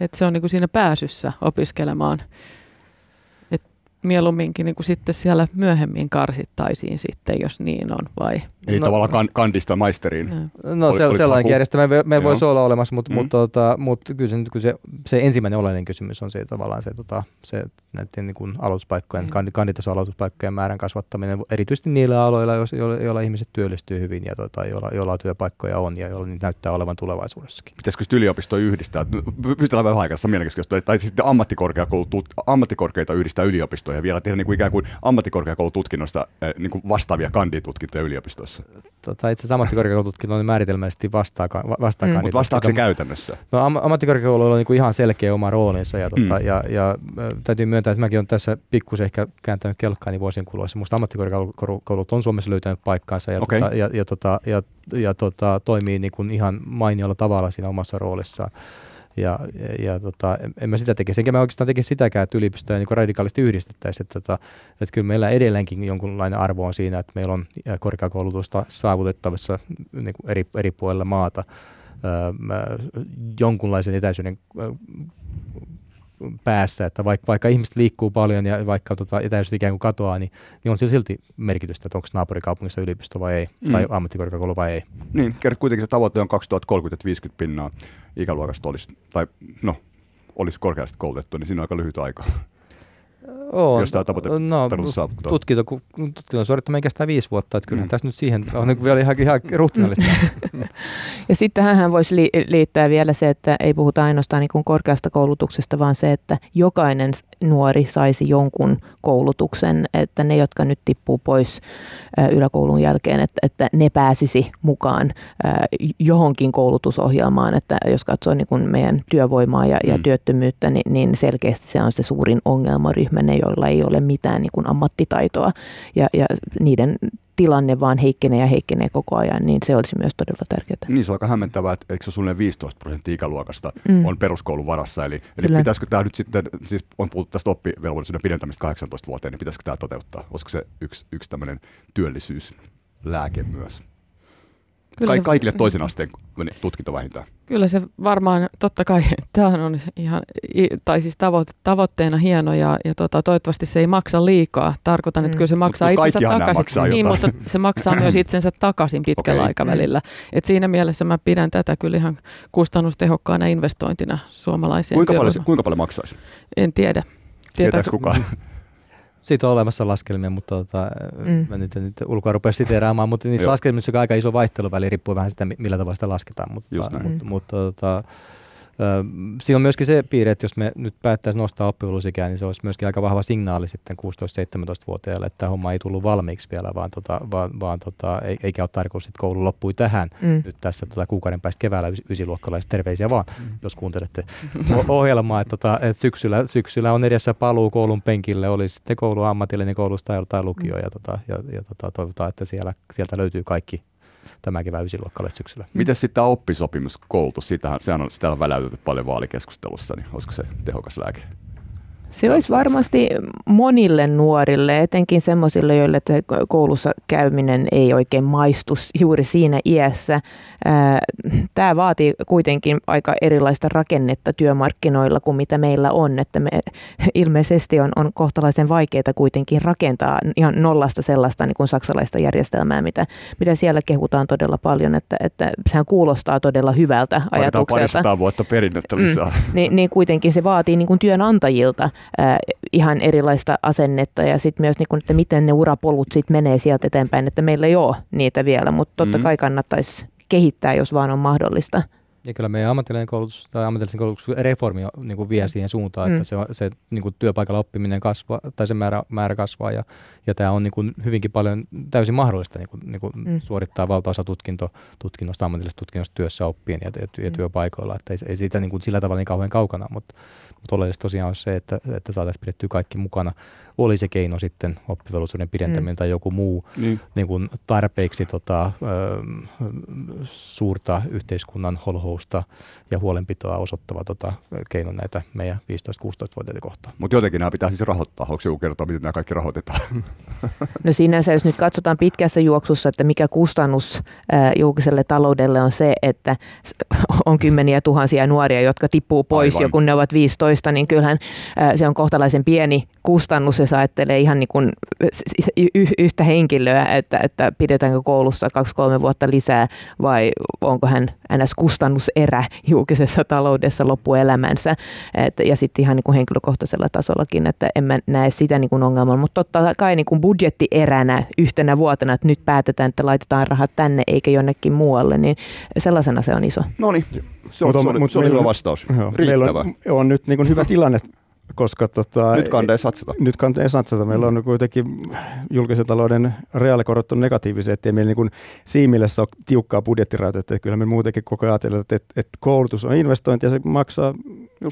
Että se on niin kuin siinä pääsyssä opiskelemaan. Et mieluumminkin niin kuin sitten siellä myöhemmin karsittaisiin sitten, jos niin on, vai? Eli no, tavallaan kandista maisteriin. No sellainen järjestelmä meillä voisi olla olemassa, mutta kyllä se ensimmäinen oleellinen kysymys on se tavallaan se näiden niin kuin aloituspaikkojen, kanditason aloituspaikkojen määrän kasvattaminen, erityisesti niillä aloilla, joilla ihmiset työllistyy hyvin ja joilla työpaikkoja on ja joilla niitä näyttää olevan tulevaisuudessakin. Pitäisikö yliopistoa yhdistää? Pystytään vähän aikaa, se on mielenkiintoista. Tai sitten ammattikorkeita yhdistää yliopistoja ja vielä tehdä niin kuin ikään kuin ammattikorkeakoulututkinnosta niin kuin vastaavia kanditutkintoja yliopistoissa. Itse asiassa ammattikorkeakoulututkinnon niin määritelmällisesti vastaa kandidaattia. Mutta vastaako se käytännössä? No, ammattikorkeakoululla on niin kuin ihan selkeä oma roolinsa ja täytyy myöntää, että mäkin olen tässä pikkusen ehkä kääntänyt kelkkaani vuosien kuluessa. Musta ammattikorkeakoulut on Suomessa löytänyt paikkaansa ja toimii niin kuin ihan mainiolla tavalla siinä omassa roolissaan. En mä sitä tekisi, enkä mä oikeastaan tekisi sitäkään, että yliopistoja niin radikaalisti yhdistettäisiin. Että kyllä meillä edelleenkin jonkunlainen arvo on siinä, että meillä on korkeakoulutusta saavutettavissa niin kuin eri puolilla maata jonkunlaisen etäisyyden päässä, että vaikka ihmiset liikkuu paljon ja vaikka etäisyys ikään kuin katoaa, niin on silti merkitystä, että onko naapurikaupungissa yliopisto vai ei, tai ammattikorkeakoulu vai ei. Niin, kuitenkin se tavoite on 2030-50 pinnaa ikäluokasta olisi korkeasti koulutettu, niin siinä on aika lyhyt aika. Jos tämä tavoite tarvitsee saavuttaa. Tutkinnon suorittaminen kestää 5 vuotta, että kyllähän tässä nyt siihen on vielä ihan ruhtinallista. Ja sitten tähän voisi liittää vielä se, että ei puhuta ainoastaan niin kuin korkeasta koulutuksesta, vaan se, että jokainen nuori saisi jonkun koulutuksen, että ne, jotka nyt tippuu pois yläkoulun jälkeen, että ne pääsisi mukaan johonkin koulutusohjelmaan, että jos katsoo niin kuin meidän työvoimaa ja työttömyyttä, niin selkeästi se on se suurin ongelmaryhmä, ne, joilla ei ole mitään niin kuin ammattitaitoa ja niiden tilanne vaan heikkenee koko ajan, niin se olisi myös todella tärkeää. Niin, se on aika hämmentävää, että eikö se suunnilleen 15% ikäluokasta on peruskoulun varassa, eli pitäisikö tämä nyt sitten, siis on puhuttu tästä oppivelvollisuuden pidentämistä 18 vuoteen, niin pitäisikö tämä toteuttaa? Olisiko se yksi tämmöinen työllisyyslääke myös? Kaikille toisen asteen tutkinto vähintään. Kyllä se varmaan, totta kai, tämä on ihan, tai siis tavoitteena hieno ja toivottavasti se ei maksa liikaa. Tarkoitan, että kyllä se maksaa itsensä takaisin. Maksaa niin, mutta se maksaa myös itsensä takaisin pitkällä aikavälillä. Et siinä mielessä mä pidän tätä kyllä ihan kustannustehokkaana investointina suomalaiseen työvoimaan. Kuinka paljon maksaisi? En tiedä. Tietääkö kukaan? Siitä on olemassa laskelmia, mutta mä nyt ulkoa rupean siteeraamaan, mutta niissä laskelmissa on aika iso vaihteluväli, riippuu vähän sitä, millä tavalla sitä lasketaan. Mutta siinä on myöskin se piirre, että jos me nyt päättäisiin nostaa oppivelvollisuusikää, niin se olisi myöskin aika vahva signaali sitten 16-17-vuotiaille, että homma ei tullut valmiiksi vielä, vaan eikä ole tarkoitus, että koulu loppui tähän. Nyt tässä kuukauden päästä keväällä ysiluokkalaiset terveisiä vaan, jos kuuntelette ohjelmaa, että syksyllä on edessä paluu koulun penkille, oli sitten koulu ammatillinen koulusta tai lukio, ja toivotaan, että sieltä löytyy kaikki. Tämä kevään ysiluokkalaiset syksyllä. Miten sitten tämä oppisopimuskoulutus? Sitä on väläytetty paljon vaalikeskustelussa, niin olisiko se tehokas lääke? Se olisi varmasti monille nuorille, etenkin semmoisille, joille koulussa käyminen ei oikein maistu juuri siinä iässä. Tämä vaatii kuitenkin aika erilaista rakennetta työmarkkinoilla kuin mitä meillä on. Että me ilmeisesti on kohtalaisen vaikeaa kuitenkin rakentaa ihan nollasta sellaista niin kuin saksalaista järjestelmää, mitä siellä kehutaan todella paljon. Että sehän kuulostaa todella hyvältä ajatukselta. Paitaan 200 vuotta perinnettä lisää. Niin kuitenkin se vaatii niin kuin työnantajilta ihan erilaista asennetta ja sitten myös, niinku, että miten ne urapolut sitten menee sieltä eteenpäin, että meillä ei ole niitä vielä, mutta totta kai kannattaisi kehittää, jos vaan on mahdollista. Ja kyllä meidän ammatillisen koulutuksen reformi niin vie siihen suuntaan, että se niin kuin työpaikalla oppiminen kasvaa tai se määrä kasvaa ja tämä on niin kuin hyvinkin paljon täysin mahdollista niin kuin suorittaa valtaosa tutkinnosta, ammatillisesta tutkinnosta työssä oppien ja työpaikoilla, että ei siitä niin kuin sillä tavalla niin kauhean kaukana, mutta oleellista tosiaan on se, että saataisiin pidettyä kaikki mukana. Oli se keino sitten oppivelvollisuuden pidentäminen tai joku muu niin kuin tarpeeksi suurta yhteiskunnan holhoa vanhuusta ja huolenpitoa osoittava keino näitä meidän 15-16-vuotiaita kohtaan. Mutta jotenkin nämä pitää siis rahoittaa. Onko joku kertoa, miten nämä kaikki rahoitetaan? No sinänsä, jos nyt katsotaan pitkässä juoksussa, että mikä kustannus julkiselle taloudelle on se, että on kymmeniä tuhansia nuoria, jotka tippuu pois jo kun ne ovat 15, niin kyllähän se on kohtalaisen pieni kustannus, jos ajattelee ihan niin kuin yhtä henkilöä, että pidetäänkö koulussa 2-3 vuotta lisää vai onko hän ns. Kustannuserä julkisessa taloudessa loppuelämänsä. Ja sitten ihan niin kuin henkilökohtaisella tasollakin, että en mä näe sitä niin kuin ongelmaa, mutta totta kai niin kuin budjettieränä yhtenä vuotena, että nyt päätetään, että laitetaan rahat tänne eikä jonnekin muualle, niin sellaisena se on iso. No niin, se on hyvä vastaus. Joo, meillä on nyt niin kuin hyvä tilanne. Koska nyt kannattaa satsata. Meillä on kuitenkin julkisen talouden reaalikorot on negatiivisia, ettei meillä niin siimillessä ole tiukkaa budjettirajoitetta. Kyllä me muutenkin koko ajan ajatellaan, että koulutus on investointi ja se maksaa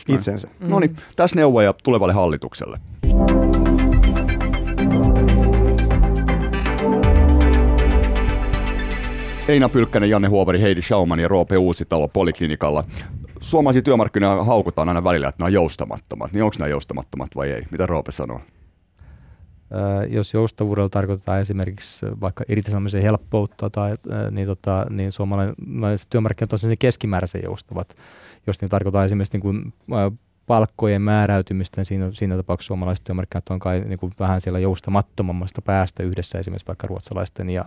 itsensä. Mm-hmm. No niin, tässä neuvoja tulevalle hallitukselle. Elina Pylkkänen, Janne Huovari, Heidi Schauman ja Roope Uusitalo Poliklinikalla. Suomalaisia työmarkkinoita haukutaan aina välillä, että nämä on joustamattomat. Niin onko nämä joustamattomat vai ei? Mitä Roope sanoo? Jos joustavuudella tarkoitetaan esimerkiksi vaikka irtisanomisen helppoutta, niin suomalaiset työmarkkinat on keskimääräisen joustavat. Jos niin tarkoitetaan esimerkiksi niin palkkojen määräytymistä, niin siinä tapauksessa suomalaiset työmarkkinat on kai niin vähän siellä joustamattomammasta päästä yhdessä esimerkiksi vaikka ruotsalaisten ja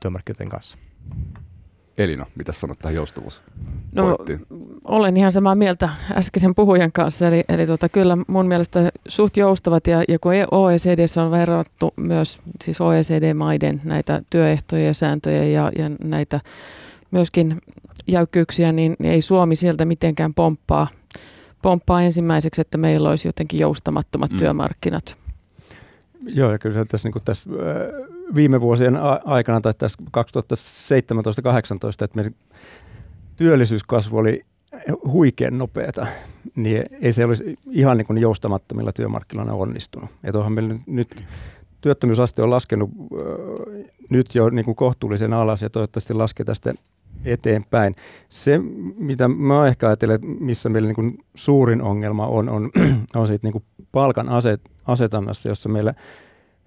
työmarkkinoiden kanssa. Elina, mitä sanot tähän joustavuuspointtiin? No, olen ihan samaa mieltä äskeisen puhujan kanssa, eli kyllä mun mielestä suht joustavat, ja kun OECD:ssä on verrattu myös siis OECD-maiden näitä työehtoja ja sääntöjä ja näitä myöskin jäykkyyksiä, niin ei Suomi sieltä mitenkään pomppaa ensimmäiseksi, että meillä olisi jotenkin joustamattomat työmarkkinat. Joo, ja kyllä tässä, niin tässä viime vuosien aikana tai tässä 2017-2018, että meidän työllisyyskasvu oli huikean nopeata, niin ei se olisi ihan niin kuin joustamattomilla työmarkkinoilla onnistunut. Että onhan meillä nyt työttömyysaste on laskenut nyt jo niin kuin kohtuullisen alas ja toivottavasti laskee tästä eteenpäin. Se, mitä mä ehkä ajattelen, missä meillä niin kuin suurin ongelma on siitä niin kuin palkan asetannassa, jossa meillä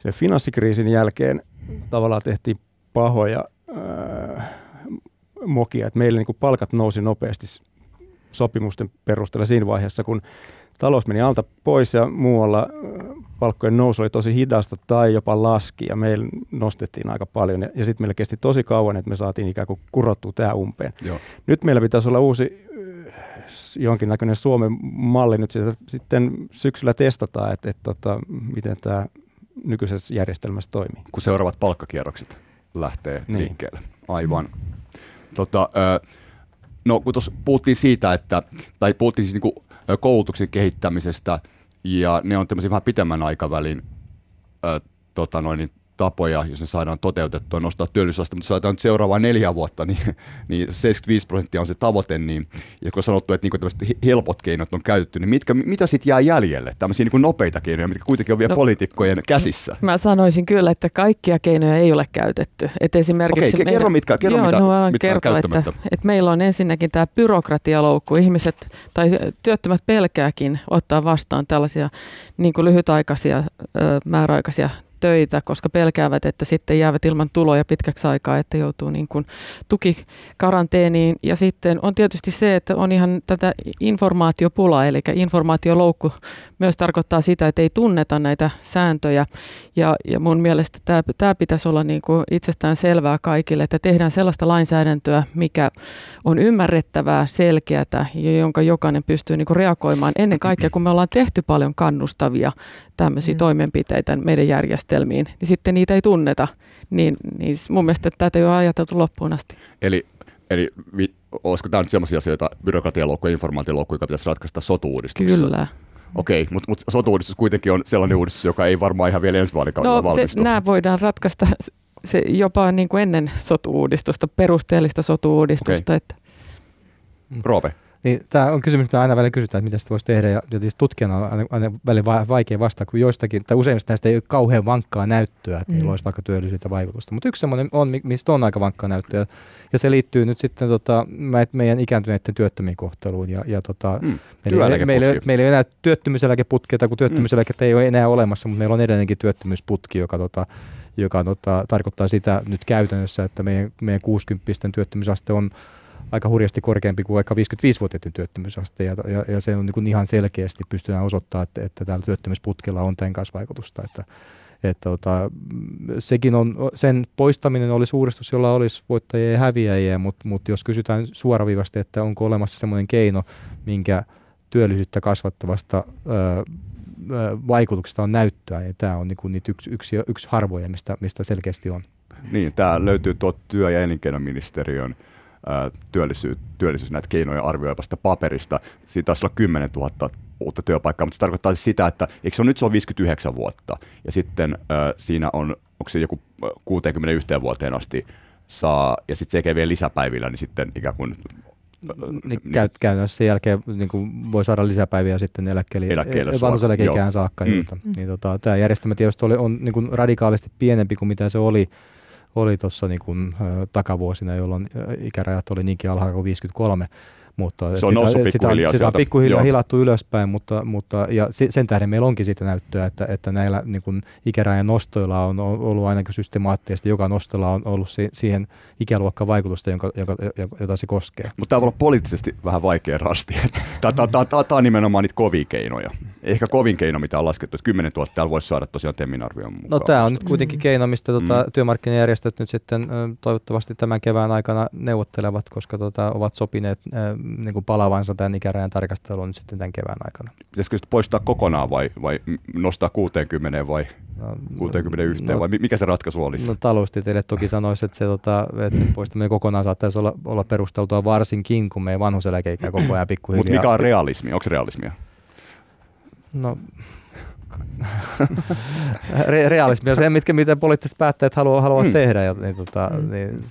se finanssikriisin jälkeen tavallaan tehtiin pahoja mokia, että meillä niin kuin palkat nousi nopeasti sopimusten perusteella siinä vaiheessa, kun talous meni alta pois ja muualla palkkojen nousu oli tosi hidasta tai jopa laski ja meillä nostettiin aika paljon ja sitten meillä kesti tosi kauan, että me saatiin ikään kuin kurottua tähän umpeen. Joo. Nyt meillä pitäisi olla uusi jonkinnäköinen Suomen malli nyt sitten syksyllä testataan, että miten tämä nykyisessä järjestelmässä toimii. Kun seuraavat palkkakierrokset lähtee liikkeelle. Aivan. No kun tuossa puhuttiin siitä, puhuttiin siis niinku koulutuksen kehittämisestä ja ne on tämmöisiä vähän pitemmän aikavälin tapoja, jos ne saadaan toteutettua, nostaa työllisyysastetta, mutta saadaan nyt seuraavaa 4 vuotta, niin 75% on se tavoite, niin ja kun on sanottu, että tämmöiset helpot keinot on käytetty, niin mitä sitten jää jäljelle? Tämmöisiä niin kuin nopeita keinoja, mitkä kuitenkin on vielä poliitikkojen käsissä. Mä sanoisin kyllä, että kaikkia keinoja ei ole käytetty. Et esimerkiksi okei, kerro mitä meillä on ensinnäkin tämä byrokratialoukku. Ihmiset tai työttömät pelkääkin ottaa vastaan tällaisia niin kuin lyhytaikaisia, määräaikaisia töitä, koska pelkäävät, että sitten jäävät ilman tuloja pitkäksi aikaa, että joutuu niin kuin tukikaranteeniin. Ja sitten on tietysti se, että on ihan tätä informaatiopulaa, eli informaatioloukku myös tarkoittaa sitä, että ei tunneta näitä sääntöjä. Ja mun mielestä tämä pitäisi olla niin kuin itsestään selvää kaikille, että tehdään sellaista lainsäädäntöä, mikä on ymmärrettävää, selkeätä ja jonka jokainen pystyy niin kuin reagoimaan. Ennen kaikkea, kun me ollaan tehty paljon kannustavia tämmöisiä toimenpiteitä meidän järjestelmiin, niin sitten niitä ei tunneta. Niin mun mielestä tätä ei ole ajateltu loppuun asti. Eli olisiko tämä nyt sellaisia asioita, byrokratialoukku ja informaatioloukku, joka pitäisi ratkaista sotu-uudistuksessa? Kyllä. Okei, mutta sotu-uudistus kuitenkin on sellainen uudistus, joka ei varmaan ihan vielä ensi vaalikaudella valmistu. No nämä voidaan ratkaista se jopa niin kuin ennen sotu-uudistusta, perusteellista sotu-uudistusta. Roope? Niin tämä on kysymys, mitä aina välillä kysytään, että mitä sitä voisi tehdä, ja tietysti tutkijana on aina välillä vaikea vastata, kun joistakin, tai useimmista näistä ei ole kauhean vankkaa näyttöä, että niillä olisi vaikka työllisyyttä vaikutusta. Mutta yksi semmoinen on, mistä on aika vankkaa näyttöä, ja se liittyy nyt sitten meidän ikääntyneiden työttömiin kohteluun. Meillä ei enää työttömyyseläkeputkea, kun työttömyyseläkettä ei ole enää olemassa, mutta meillä on edelleenkin työttömyysputki, joka tarkoittaa sitä nyt käytännössä, että meidän 60-vuotiaiden työttömyysaste on aika hurjasti korkeampi kuin vaikka 55-vuotiaiden työttömyysaste, ja se on niin kuin ihan selkeästi pystytään osoittamaan, että täällä työttömyysputkella on tämän kanssa vaikutusta. Sen poistaminen olisi uudistus, jolla olisi voittajia ja häviäjiä, mutta jos kysytään suoraviivasti, että onko olemassa semmoinen keino, minkä työllisyyttä kasvattavasta vaikutuksesta on näyttöä, ja tämä on niin kuin niitä yksi harvoja, mistä selkeästi on. Niin, tämä löytyy tuo työ- ja elinkeinoministeriön työllisyys näitä keinoja arvioivasta paperista. Siitä taisi olla 10 000 uutta työpaikkaa, mutta se tarkoittaa sitä, että eikö se on, nyt se on 59 vuotta, ja sitten siinä on, onko se joku 61 vuoteen asti saa, ja sitten se tekee vielä lisäpäivillä, niin sitten ikään kuin käytännössä sen jälkeen niin voi saada lisäpäiviä sitten vanhuseläkeikään saakka. Tämä järjestelmä tietysti on niin kuin radikaalisti pienempi kuin mitä se oli tuossa niin takavuosina, jolloin ikärajat oli niinkin alhaalla kuin 53, mutta se on sitä on pikkuhiljaa hilattu ylöspäin, mutta ja sen tähden meillä onkin siitä näyttöä, että näillä niin ikärajan nostoilla on ollut ainakin systemaattisesti, joka nostolla on ollut siihen ikäluokkaan vaikutusta, jota se koskee. Mutta tämä voi olla poliittisesti vähän vaikea rasti. Tämä on nimenomaan niitä kovia keinoja. Ehkä kovin keino, mitä on laskettu, että 10 000 täällä voisi saada tosiaan TEMin arvion mukaan. No tämä on nyt kuitenkin keino, mistä työmarkkinajärjestöt nyt sitten toivottavasti tämän kevään aikana neuvottelevat, koska ovat sopineet niin kuin palaavansa tämän ikärajan tarkasteluun nyt sitten tämän kevään aikana. Pitäisikö sitä poistaa kokonaan vai nostaa 60 vai 61 vai mikä se ratkaisu olisi? No taloustieteilijät toki sanoisivat, että se poistaminen kokonaan saattaisi olla perusteltua varsinkin, kun meidän vanhuseläkeikää koko ajan pikkuhiljaa. Mutta mikä on realismi? Onko se realismia? No realismi on se, mitä poliittiset päättäjät haluavat tehdä, ja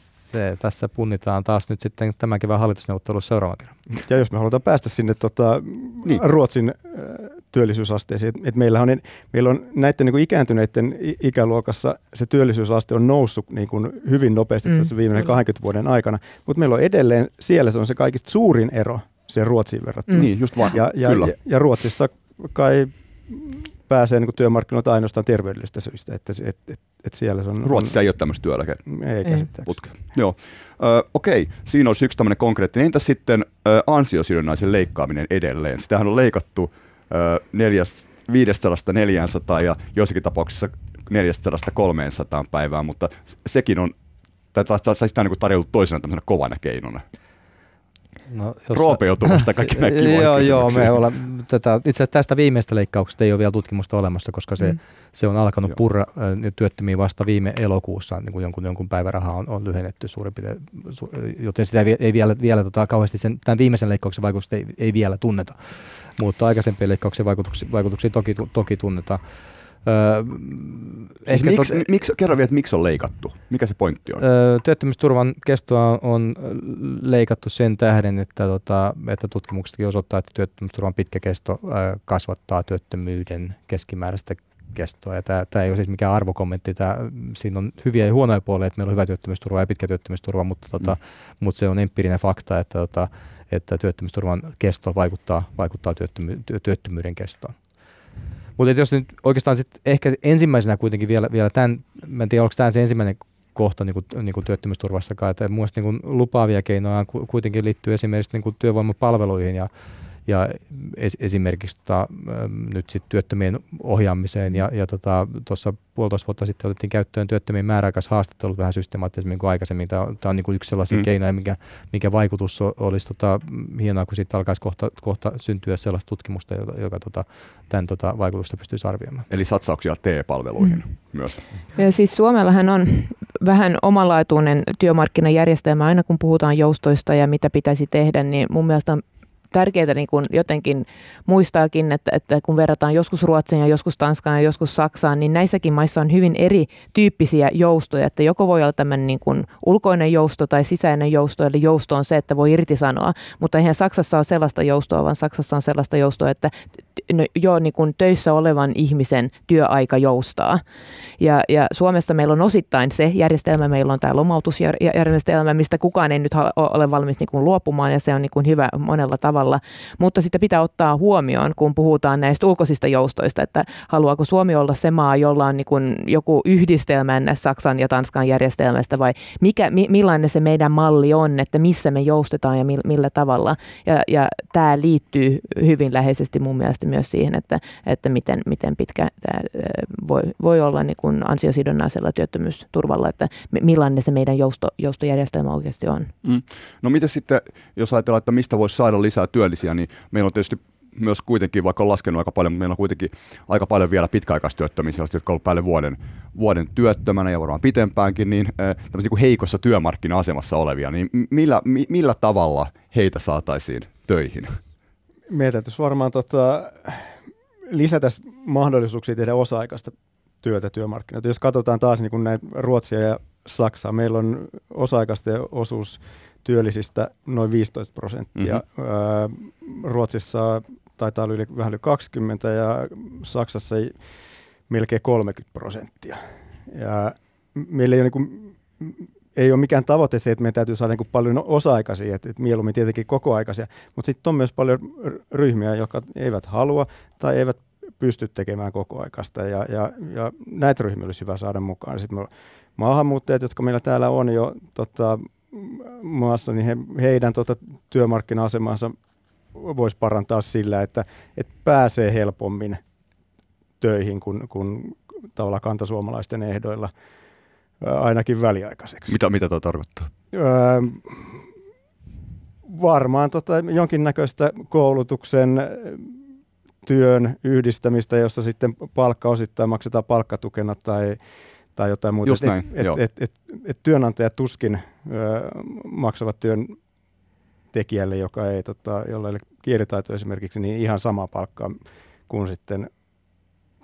se tässä punnitaan taas nyt sitten tämän kevään hallitusneuvottelussa seuraavan kerran. Ja jos me halutaan päästä sinne Ruotsin työllisyysasteeseen, että meillä on näiden niin kuin ikääntyneiden ikäluokassa se työllisyysaste on noussut niin kuin hyvin nopeasti tässä viimeisen 20 vuoden aikana, mutta meillä on edelleen siellä se on se kaikista suurin ero siihen Ruotsiin verrattuna. Niin, just vaan. Ja Ruotsissa kai pääsee niin työmarkkinoilta ainoastaan terveydellisistä syistä, että siellä se on. Ruotsissa ei ole tämmöistä työeläkeputkea. Joo. Okei, siinä olisi yksi tämmöinen konkreettinen. Entä sitten ansiosidonnaisen leikkaaminen edelleen? Sitähän on leikattu 500-400 ja joissakin tapauksissa 400-300 päivään, mutta sekin on, sitä on niin tarjollut toisena tämmöisenä kovana keinona. No, Roope joutuu vastaan kaikki nämä kivoja kysymyksiä. Itse asiassa tästä viimeisestä leikkauksesta ei ole vielä tutkimusta olemassa, koska se on alkanut purra työttömiin vasta viime elokuussa, niin kuin jonkun päiväraha on lyhennetty suurin piirtein, joten sitä ei vielä kauheasti tämän viimeisen leikkauksen vaikutusta ei vielä tunneta, mutta aikaisempien leikkauksen vaikutuksia toki tunnetaan. Kerro vielä, että miksi on leikattu? Mikä se pointti on? Työttömyysturvan kestoa on leikattu sen tähden, että tutkimuksetkin osoittaa, että työttömyysturvan pitkä kesto kasvattaa työttömyyden keskimääräistä kestoa. Ja tämä ei ole siis mikään arvokommentti. Siinä on hyviä ja huonoja puolia, että meillä on hyvä työttömyysturva ja pitkä työttömyysturva, mutta se on empiirinen fakta, että työttömyysturvan kesto vaikuttaa työttömyyden kestoon. Mutta jos nyt oikeastaan sitten ehkä ensimmäisenä kuitenkin vielä tämän, mä en tiedä onko tämä se ensimmäinen kohta niin kuin työttömyysturvassakaan, että mun mielestä niin kuin lupaavia keinoja kuitenkin liittyy esimerkiksi niin kuin työvoimapalveluihin ja esimerkiksi nyt sitten työttömien ohjaamiseen ja tuossa 1,5 vuotta sitten otettiin käyttöön työttömien määräaikaishaastattelut vähän systemaattisemmin kuin aikaisemmin. Tämä on niin kuin yksi sellaisia keinoja, mikä vaikutus olisi hienoa, kun siitä alkaisi kohta syntyä sellaista tutkimusta, joka tämän vaikutusta pystyisi arvioimaan. Eli satsauksia TE-palveluihin myös. Ja siis Suomellahan on vähän omalaatuinen työmarkkinajärjestelmä. Aina kun puhutaan joustoista ja mitä pitäisi tehdä, niin mun mielestä tärkeää niin kuin jotenkin muistaakin, että kun verrataan joskus Ruotsiin ja joskus Tanskaan ja joskus Saksaan, niin näissäkin maissa on hyvin erityyppisiä joustoja, että joko voi olla tämmöinen niin kuin ulkoinen jousto tai sisäinen jousto, eli jousto on se, että voi irtisanoa, mutta eihän Saksassa ole sellaista joustoa, vaan Saksassa on sellaista joustoa, että jo niin kuin töissä olevan ihmisen työaika joustaa. Ja Suomessa meillä on osittain se järjestelmä, meillä on tämä lomautusjärjestelmä, mistä kukaan ei nyt ole valmis niin kuin luopumaan, ja se on niin kuin hyvä monella tavalla, mutta sitä pitää ottaa huomioon, kun puhutaan näistä ulkoisista joustoista, että haluaako Suomi olla se maa, jolla on niin kuin joku yhdistelmä näistä Saksan ja Tanskan järjestelmästä, vai millainen se meidän malli on, että missä me joustetaan ja millä tavalla, ja tämä liittyy hyvin läheisesti mun mielestä myös siihen, että miten pitkä tämä voi olla niin kuin ansiosidonnaisella työttömyysturvalla, että millainen se meidän joustojärjestelmä oikeasti on. Mm. No mitä sitten, jos ajatellaan, että mistä voisi saada lisää työllisiä, niin meillä on tietysti myös kuitenkin, vaikka on laskenut aika paljon, mutta meillä on kuitenkin aika paljon vielä pitkäaikaistyöttömiä, sellaisia, jotka on ollut päälle vuoden työttömänä ja varmaan pitempäänkin, niin tämmöisiä niin kuin heikossa työmarkkina-asemassa olevia, niin millä tavalla heitä saataisiin töihin? Meidän täytyisi varmaan lisätä mahdollisuuksia tehdä osa-aikaista työtä työmarkkinoita. Jos katsotaan taas niin kuin näitä Ruotsia ja Saksaa, meillä on osa-aikaisten osuus työllisistä noin 15%. Mm-hmm. Ruotsissa taitaa olla vähän yli 20 ja Saksassa ei, melkein 30%. Ja meillä ei ole, ei ole mikään tavoite se, että meidän täytyy saada niin paljon osa-aikaisia, että mieluummin tietenkin kokoaikaisia, mutta sitten on myös paljon ryhmiä, jotka eivät halua tai eivät pysty tekemään kokoaikaista, ja näitä ryhmiä olisi hyvä saada mukaan. Sitten meillä on maahanmuuttajat, jotka meillä täällä on jo maassa, niin heidän työmarkkina-asemansa voisi parantaa sillä, että pääsee helpommin töihin kuin tavallaan kantasuomalaisten ehdoilla, ainakin väliaikaiseksi. Mitä tuo tarkoittaa? Varmaan jonkinnäköistä koulutuksen työn yhdistämistä, jossa sitten palkka osittain maksetaan palkkatukena tai jotain muuta. Just näin, et työnantajat tuskin maksavat työntekijälle, joka ei, jolla ei ole kielitaito esimerkiksi, niin ihan samaa palkkaa kuin sitten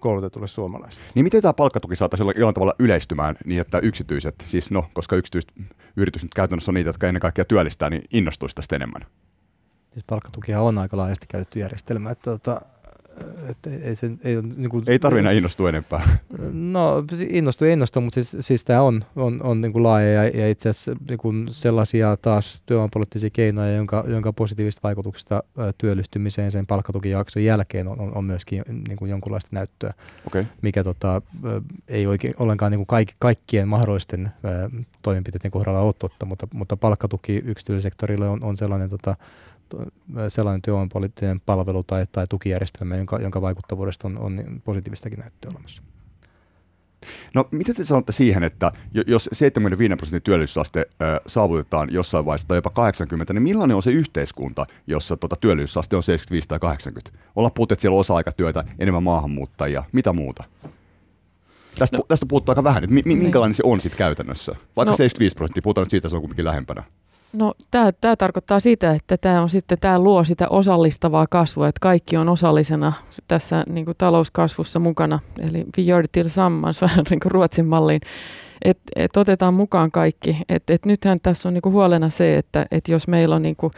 koulutetulle suomalaisille. Niin miten tämä palkkatuki saataisiin jollain tavalla yleistymään niin, että yksityiset, siis koska yksityiset yritykset käytännössä on niitä, jotka ennen kaikkea työllistää, niin innostuisi tästä enemmän? Siis palkkatukia on aika laajasti käytetty järjestelmä, että ei ole niinku, ei tarvitse innostua enempää. No innostuu, mutta siis tämä on niinku laaja ja itse asiassa niinku sellaisia taas työvoimapoliittisia keinoja, jonka positiivista vaikutuksista työllistymiseen sen palkkatukijakson jälkeen on myöskin niinku jonkunlaista näyttöä. Okay. Mikä ei oikein ollenkaan niinku kaikkien mahdollisten toimenpiteiden kohdalla ole totta, mutta palkkatuki yksityissektorille on sellainen työvoimapoliittinen palvelu tai tukijärjestelmä, jonka vaikuttavuudesta on positiivistakin näyttöä olemassa. No, mitä te sanotte siihen, että jos 75% työllisyysaste saavutetaan jossain vaiheessa tai jopa 80, niin millainen on se yhteiskunta, jossa työllisyysaste on 75 tai 80? Ollaan puhuttu, että siellä on osa-aikatyötä, enemmän maahanmuuttajia, mitä muuta? Tästä puhuttu aika vähän nyt. Minkälainen se on sitten käytännössä? Vaikka 75%, puhutaan nyt siitä, se on kuitenkin lähempänä. No, tämä tarkoittaa sitä, että tämä luo sitä osallistavaa kasvua, että kaikki on osallisena tässä niin kuin talouskasvussa mukana, eli vi gör det tillsammans vähän niin kuin Ruotsin malliin, että otetaan mukaan kaikki. Et nythän tässä on niin kuin huolena se, että jos meillä on niin kuin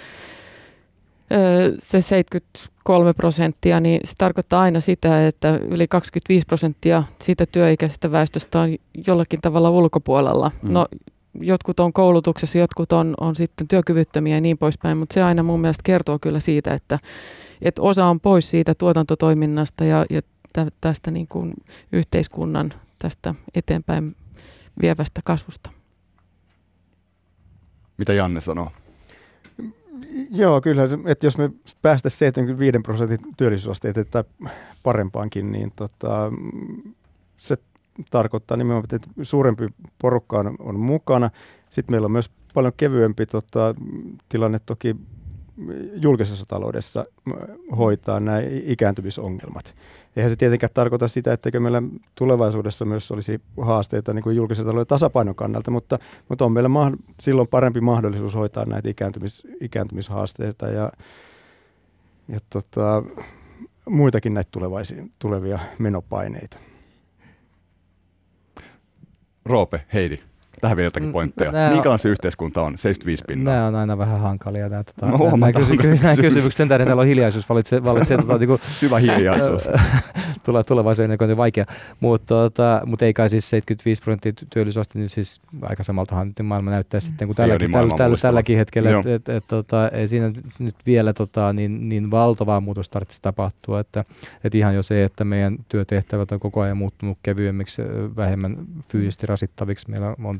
se 73%, niin se tarkoittaa aina sitä, että yli 25% siitä työikäisestä väestöstä on jollakin tavalla ulkopuolella. No, jotkut on koulutuksessa, jotkut on sitten työkyvyttömiä ja niin poispäin, mutta se aina mun mielestä kertoo kyllä siitä, että osa on pois siitä tuotantotoiminnasta ja tästä niin kuin yhteiskunnan tästä eteenpäin vievästä kasvusta. Mitä Janne sanoo? Joo, kyllä, että jos me päästäisiin 75% työllisyysasteita tai parempaankin, niin se tarkoittaa nimenomaan, että suurempi porukka on mukana. Sitten meillä on myös paljon kevyempi tilanne toki julkisessa taloudessa hoitaa nämä ikääntymisongelmat. Eihän se tietenkään tarkoita sitä, etteikö meillä tulevaisuudessa myös olisi haasteita niin kuin julkisen talouden tasapainon kannalta, mutta on meillä silloin parempi mahdollisuus hoitaa näitä ikääntymishaasteita. Ja ja muitakin näitä tulevia menopaineita. Roope, Heidi, tähän vielä jotakin pointteja. Minkälainen yhteiskunta on? 75%. Nämä on aina vähän hankalia. Nämä kysymykset, sen tähden täällä on hiljaisuus. Syvä hiljaisuus. Tulevaisuuden näköinen vaikea. Mutta ei kai siis 75% työllisyysaste nyt siis aika samaltahan maailma näyttää sitten kuin tälläkin hetkellä. Ei siinä nyt vielä niin valtavaa muutosta tarvitsisi tapahtua. Et ihan jo se, että meidän työtehtävät on koko ajan muuttunut kevyemmiksi, vähemmän fyysisesti rasittaviksi. Meillä on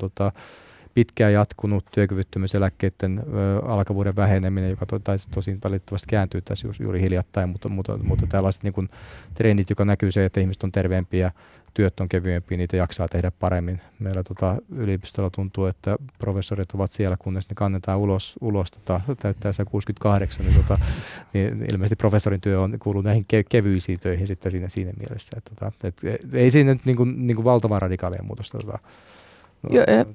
pitkään jatkunut työkyvyttömyyseläkkeiden alkavuuden väheneminen, joka tosin valitettavasti kääntyy tässä juuri hiljattain, mutta tällaiset niin kuin trendit, joka näkyy se, että ihmiset on terveempiä, työt on kevyempiä, niitä jaksaa tehdä paremmin. Meillä yliopistolla tuntuu, että professorit ovat siellä, kunnes ne kannetaan ulos täyttää se 68, niin ilmeisesti professorin työ kuuluu näihin kevyisiin töihin sitten siinä mielessä. Ei siinä nyt niin kuin valtavan radikaalia muutosta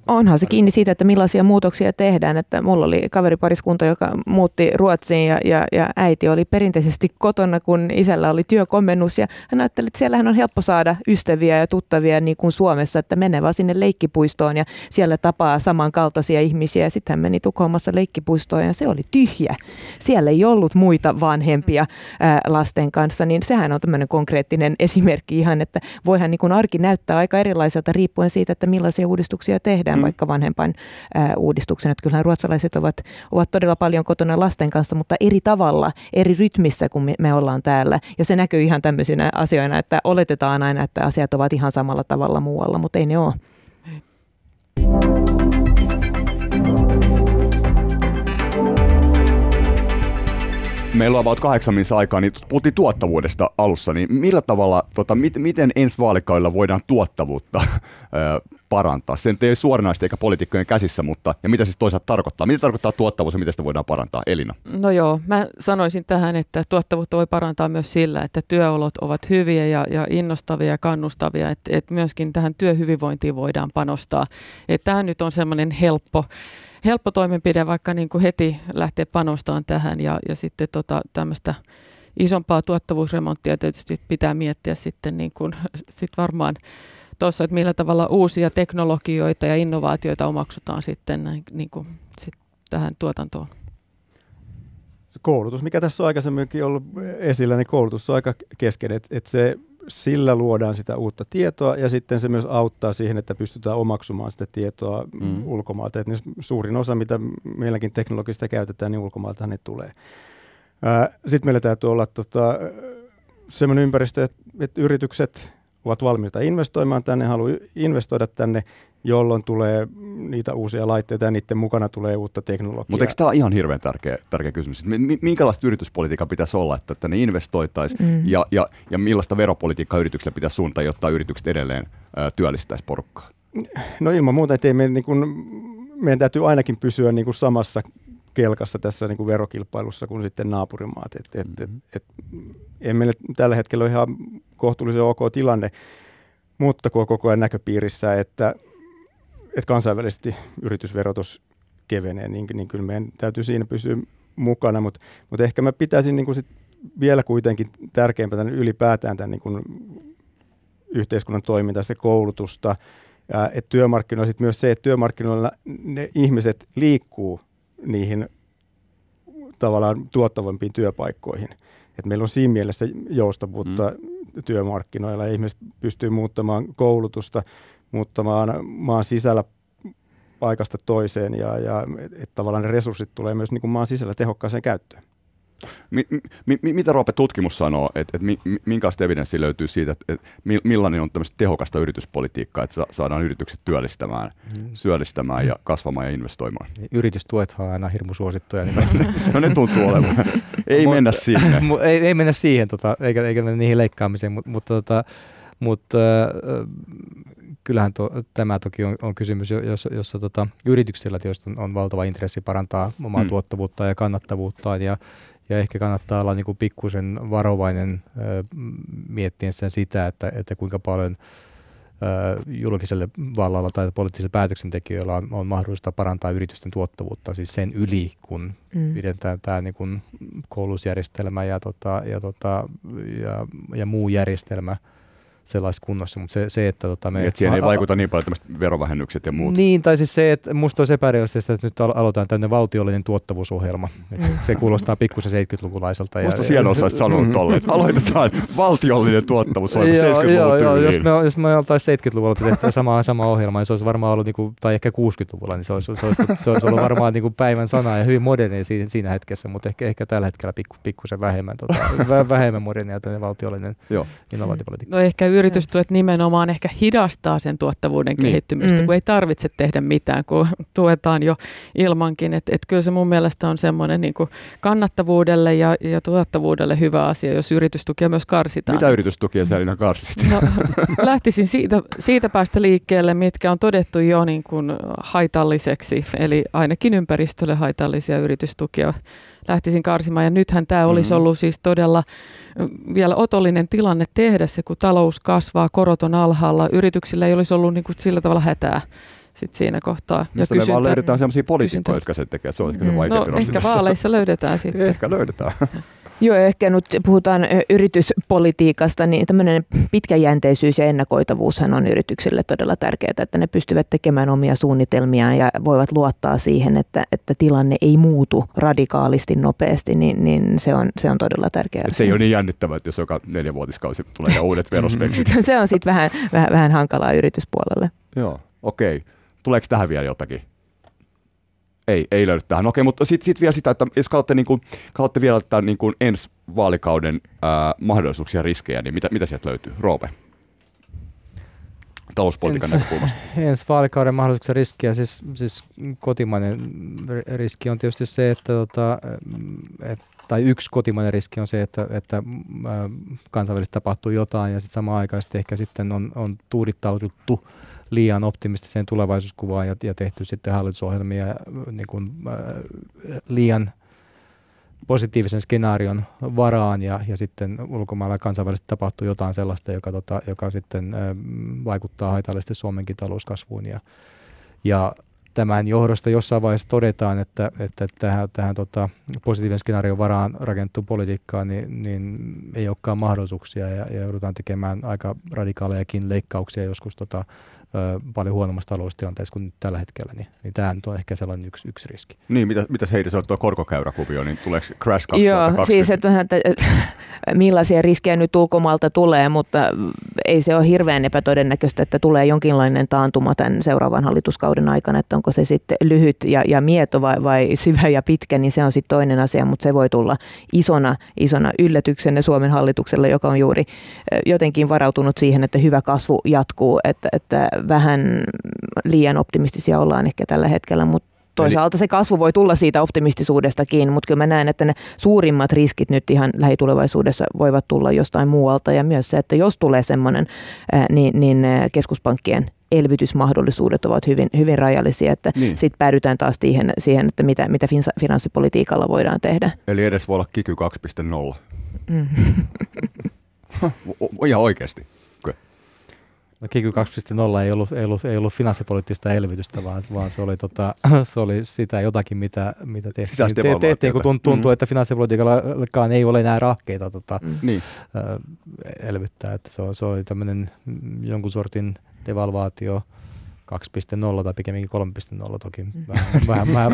onhan se kiinni siitä, että millaisia muutoksia tehdään, että mulla oli kaveripariskunta, joka muutti Ruotsiin ja äiti oli perinteisesti kotona, kun isällä oli työkomennus ja hän ajatteli, että siellähän on helppo saada ystäviä ja tuttavia niin kuin Suomessa, että menee vaan sinne leikkipuistoon ja siellä tapaa samankaltaisia ihmisiä ja sitten hän meni Tukholmassa leikkipuistoon ja se oli tyhjä. Siellä ei ollut muita vanhempia lasten kanssa, niin sehän on tämmöinen konkreettinen esimerkki ihan, että voihan niin kuin arki näyttää aika erilaiselta riippuen siitä, että millaisia uudistuksia tehdään, vaikka vanhempain uudistuksen. Että kyllähän ruotsalaiset ovat todella paljon kotona lasten kanssa, mutta eri tavalla, eri rytmissä kuin me ollaan täällä. Ja se näkyy ihan tämmöisinä asioina, että oletetaan aina, että asiat ovat ihan samalla tavalla muualla, mutta ei ne ole. Meillä on vain 8 minuuttia aikaa, niin puhuttiin tuottavuudesta alussa, niin millä tavalla, miten ensi vaalikaudella voidaan tuottavuutta parantaa? Se nyt ei ole suoranaisesti eikä poliitikkojen käsissä, mutta ja mitä siis toisaalta tarkoittaa? Mitä tarkoittaa tuottavuus ja miten sitä voidaan parantaa? Elina? No joo, mä sanoisin tähän, että tuottavuutta voi parantaa myös sillä, että työolot ovat hyviä ja innostavia ja kannustavia, että myöskin tähän työhyvinvointiin voidaan panostaa. Tämähän nyt on sellainen helppo toimenpide, vaikka niin kuin heti lähtee panostamaan tähän ja sitten tämmöistä isompaa tuottavuusremonttia tietysti pitää miettiä sitten niin kuin, sit varmaan tuossa, että millä tavalla uusia teknologioita ja innovaatioita omaksutaan sitten niin kuin, tähän tuotantoon. Koulutus, mikä tässä on aikaisemminkin ollut esillä, niin koulutus on aika keskeinen, että sillä luodaan sitä uutta tietoa ja sitten se myös auttaa siihen, että pystytään omaksumaan sitä tietoa ulkomaalta. Et suurin osa, mitä meilläkin teknologista käytetään, niin ulkomaalta ne tulee. Sitten meillä täytyy olla sellainen ympäristö, että yritykset ovat valmiita investoimaan tänne, haluaa investoida tänne, jolloin tulee niitä uusia laitteita ja niiden mukana tulee uutta teknologiaa. Mutta eikö tämä ole ihan hirveän tärkeä kysymys? Minkälaista yrityspolitiikkaa pitäisi olla, että tänne investoitaisiin ja millaista veropolitiikkaa yrityksellä pitäisi suuntaa, jotta yritykset edelleen työllistäisi porukkaa? No ilman muuta, että meidän täytyy ainakin pysyä niin kuin samassa kelkassa tässä niin kuin verokilpailussa kuin sitten naapurimaat. Ei meillä tällä hetkellä ole ihan kohtuullisen ok tilanne, mutta kun on koko ajan näköpiirissä, että kansainvälisesti yritysverotus kevenee, niin kyllä meidän täytyy siinä pysyä mukana, mutta ehkä mä pitäisin niin kuin sit vielä kuitenkin tärkeämpänä ylipäätään tämän niin kuin yhteiskunnan toimintaa, sitä koulutusta, että työmarkkinoilla sitten myös se, että työmarkkinoilla ne ihmiset liikkuu niihin tavallaan tuottavampiin työpaikkoihin. Et meillä on siinä mielessä joustavuutta työmarkkinoilla ja ihmiset pystyy muuttamaan koulutusta, muuttamaan maan sisällä paikasta toiseen ja et tavallaan ne resurssit tulee myös niin kuin maan sisällä tehokkaaseen käyttöön. Mitä Roope tutkimus sanoo, että minkälaista evidenssiä löytyy siitä, että millainen on tämmöistä tehokasta yrityspolitiikkaa, että saadaan yritykset työllistämään ja kasvamaan ja investoimaan? Yritystuethan on aina hirmu suosittuja. No ne tuntuu olevan. Ei mennä siihen. Ei mennä siihen, eikä mennä niihin leikkaamiseen, mutta kyllähän tämä toki on kysymys, jossa yrityksillä on valtava intressi parantaa omaa tuottavuuttaan ja kannattavuuttaan ja ehkä kannattaa olla niin kuin pikkuisen varovainen miettien sitä, että kuinka paljon julkiselle vallalla tai poliittisille päätöksentekijöillä on mahdollista parantaa yritysten tuottavuutta, siis sen yli, kun pidetään tämä niin kuin koulutusjärjestelmä ja muu järjestelmä sellaisessa kunnossa, mutta se että... että siihen ei vaikuta niin paljon tämmöiset verovähennykset ja muut. Niin, tai siis se, että musta olisi epärealistista, että nyt aloitetaan tämmöinen valtiollinen tuottavuusohjelma. Se kuulostaa pikkusen 70-lukulaiselta. Musta siellä osaisi sanoa tolle, että aloitetaan valtiollinen tuottavuusohjelma 70-luvulla tyyliin. Joo, jos me oltaisiin 70-luvulla tehtävä sama ohjelma, niin se olisi varmaan ollut, tai ehkä 60-luvulla, niin se olisi ollut varmaan päivän sana ja hyvin moderni siinä hetkessä, mutta ehkä tällä hetkellä pikkusen vähemmän modernia tämmöinen valtiollinen innovaatiopolitiikka. Yritystuet nimenomaan ehkä hidastaa sen tuottavuuden kehittymistä, kun ei tarvitse tehdä mitään, kun tuetaan jo ilmankin. Et kyllä se mun mielestä on semmoinen niin kuin kannattavuudelle ja tuottavuudelle hyvä asia, jos yritystukia myös karsitaan. Mitä yritystukia sä, Elina, karsit? No, lähtisin siitä päästä liikkeelle, mitkä on todettu jo niin kuin haitalliseksi, eli ainakin ympäristölle haitallisia yritystukia. Lähtisin karsimaan, ja nythän tämä olisi ollut siis todella vielä otollinen tilanne tehdä se, kun talous kasvaa, korot on alhaalla, yrityksillä ei olisi ollut niin kuin sillä tavalla hätää sitten siinä kohtaa. Mistä me vaan löydetään sellaisia poliitikkoja, jotka se tekee, se on ehkä se vaikeampi. No ehkä vaaleissa löydetään sitten. Ehkä löydetään. Joo, ehkä nyt puhutaan yrityspolitiikasta, niin tämmöinen pitkäjänteisyys ja ennakoitavuushan on yrityksille todella tärkeää, että ne pystyvät tekemään omia suunnitelmiaan ja voivat luottaa siihen, että tilanne ei muutu radikaalisti nopeasti, niin se on todella tärkeää. Se ei ole niin jännittävää, että jos joka 4-vuotiskausi tulee uudet verospeksit. Se on sitten vähän hankalaa yrityspuolelle. Joo, okei. Tuleeko tähän vielä jotakin? Ei löydy tähän. Okei, mutta sitten vielä sitä, että jos katsotte vielä tämän ensi vaalikauden mahdollisuuksia ja riskejä, niin mitä sieltä löytyy? Roope, talouspolitiikan näkökulmasta. Ensi vaalikauden mahdollisuuksia ja riskejä, siis kotimainen riski on tietysti se, että tai yksi kotimainen riski on se, että kansainvälisesti tapahtuu jotain ja sitten samaan aikaan ehkä sitten on tuudittauduttu liian optimistiseen tulevaisuuskuvaan ja tehty sitten hallitusohjelmia niin kuin, liian positiivisen skenaarion varaan ja sitten ulkomailla kansainvälisesti tapahtuu jotain sellaista, joka sitten vaikuttaa haitallisesti Suomenkin talouskasvuun ja tämän johdosta jossain vaiheessa todetaan, että tähän positiivisen skenaarion varaan rakennettuun politiikkaan niin ei olekaan mahdollisuuksia ja joudutaan tekemään aika radikaalejakin leikkauksia joskus paljon huonommassa taloustilanteessa kuin nyt tällä hetkellä. Niin tämä nyt on ehkä sellainen yksi riski. Niin, mitä Heidi, se on tuo korkokäyräkuvio, niin tuleeko crash 2020? Joo, siis että millaisia riskejä nyt ulkomailta tulee, mutta ei se ole hirveän epätodennäköistä, että tulee jonkinlainen taantuma tämän seuraavan hallituskauden aikana, että onko se sitten lyhyt ja mieto vai syvä ja pitkä, niin se on sitten toinen asia, mutta se voi tulla isona yllätyksenä Suomen hallitukselle, joka on juuri jotenkin varautunut siihen, että hyvä kasvu jatkuu, että vähän liian optimistisia ollaan ehkä tällä hetkellä, mutta toisaalta se kasvu voi tulla siitä optimistisuudestakin, mutta kyllä mä näen, että ne suurimmat riskit nyt ihan lähitulevaisuudessa voivat tulla jostain muualta ja myös se, että jos tulee semmoinen, niin keskuspankkien elvytysmahdollisuudet ovat hyvin rajallisia, että sitten päädytään taas siihen, että mitä finanssipolitiikalla voidaan tehdä. Eli edes voi olla kiky 2.0. Ihan oikeasti. Kiky 2.0 ei ollut finanssipoliittista elvytystä, vaan se oli sitä jotakin mitä tehtiin, kun tuntuu että finanssipolitiikallakaan ei ole enää rahkeita elvyttää, että se oli tämmöinen jonkun sortin devalvaatio 2.0 tai pikemminkin 3.0 toki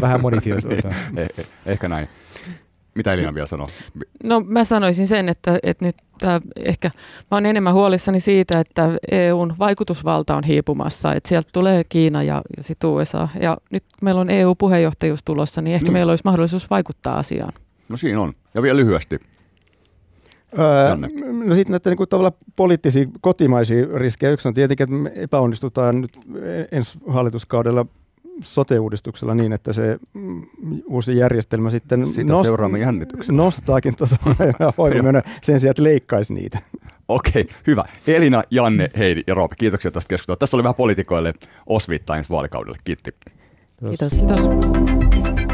vähän modifioitu. Ehkä näin. Mitä Elina vielä sanoo? No mä sanoisin sen, että nyt mä oon enemmän huolissani siitä, että EUn vaikutusvalta on hiipumassa, että sieltä tulee Kiina ja sitten USA. Ja nyt meillä on EU-puheenjohtajuus tulossa, niin ehkä meillä olisi mahdollisuus vaikuttaa asiaan. No siinä on. Ja vielä lyhyesti. No sitten näitä niin tavallaan poliittisia kotimaisia riskejä. Yksi on tietenkin, että me epäonnistutaan nyt ensi hallituskaudella sote-uudistuksella niin, että se uusi järjestelmä sitten nostaakin hoivamenoja sen sijaan, että leikkaisi niitä. Okei, hyvä. Elina, Janne, Heidi ja Roope, kiitoksia tästä keskustelua. Tässä oli vähän poliitikoille osviittaa ensi vaalikaudelle. Kiitti. Kiitos. Kiitos.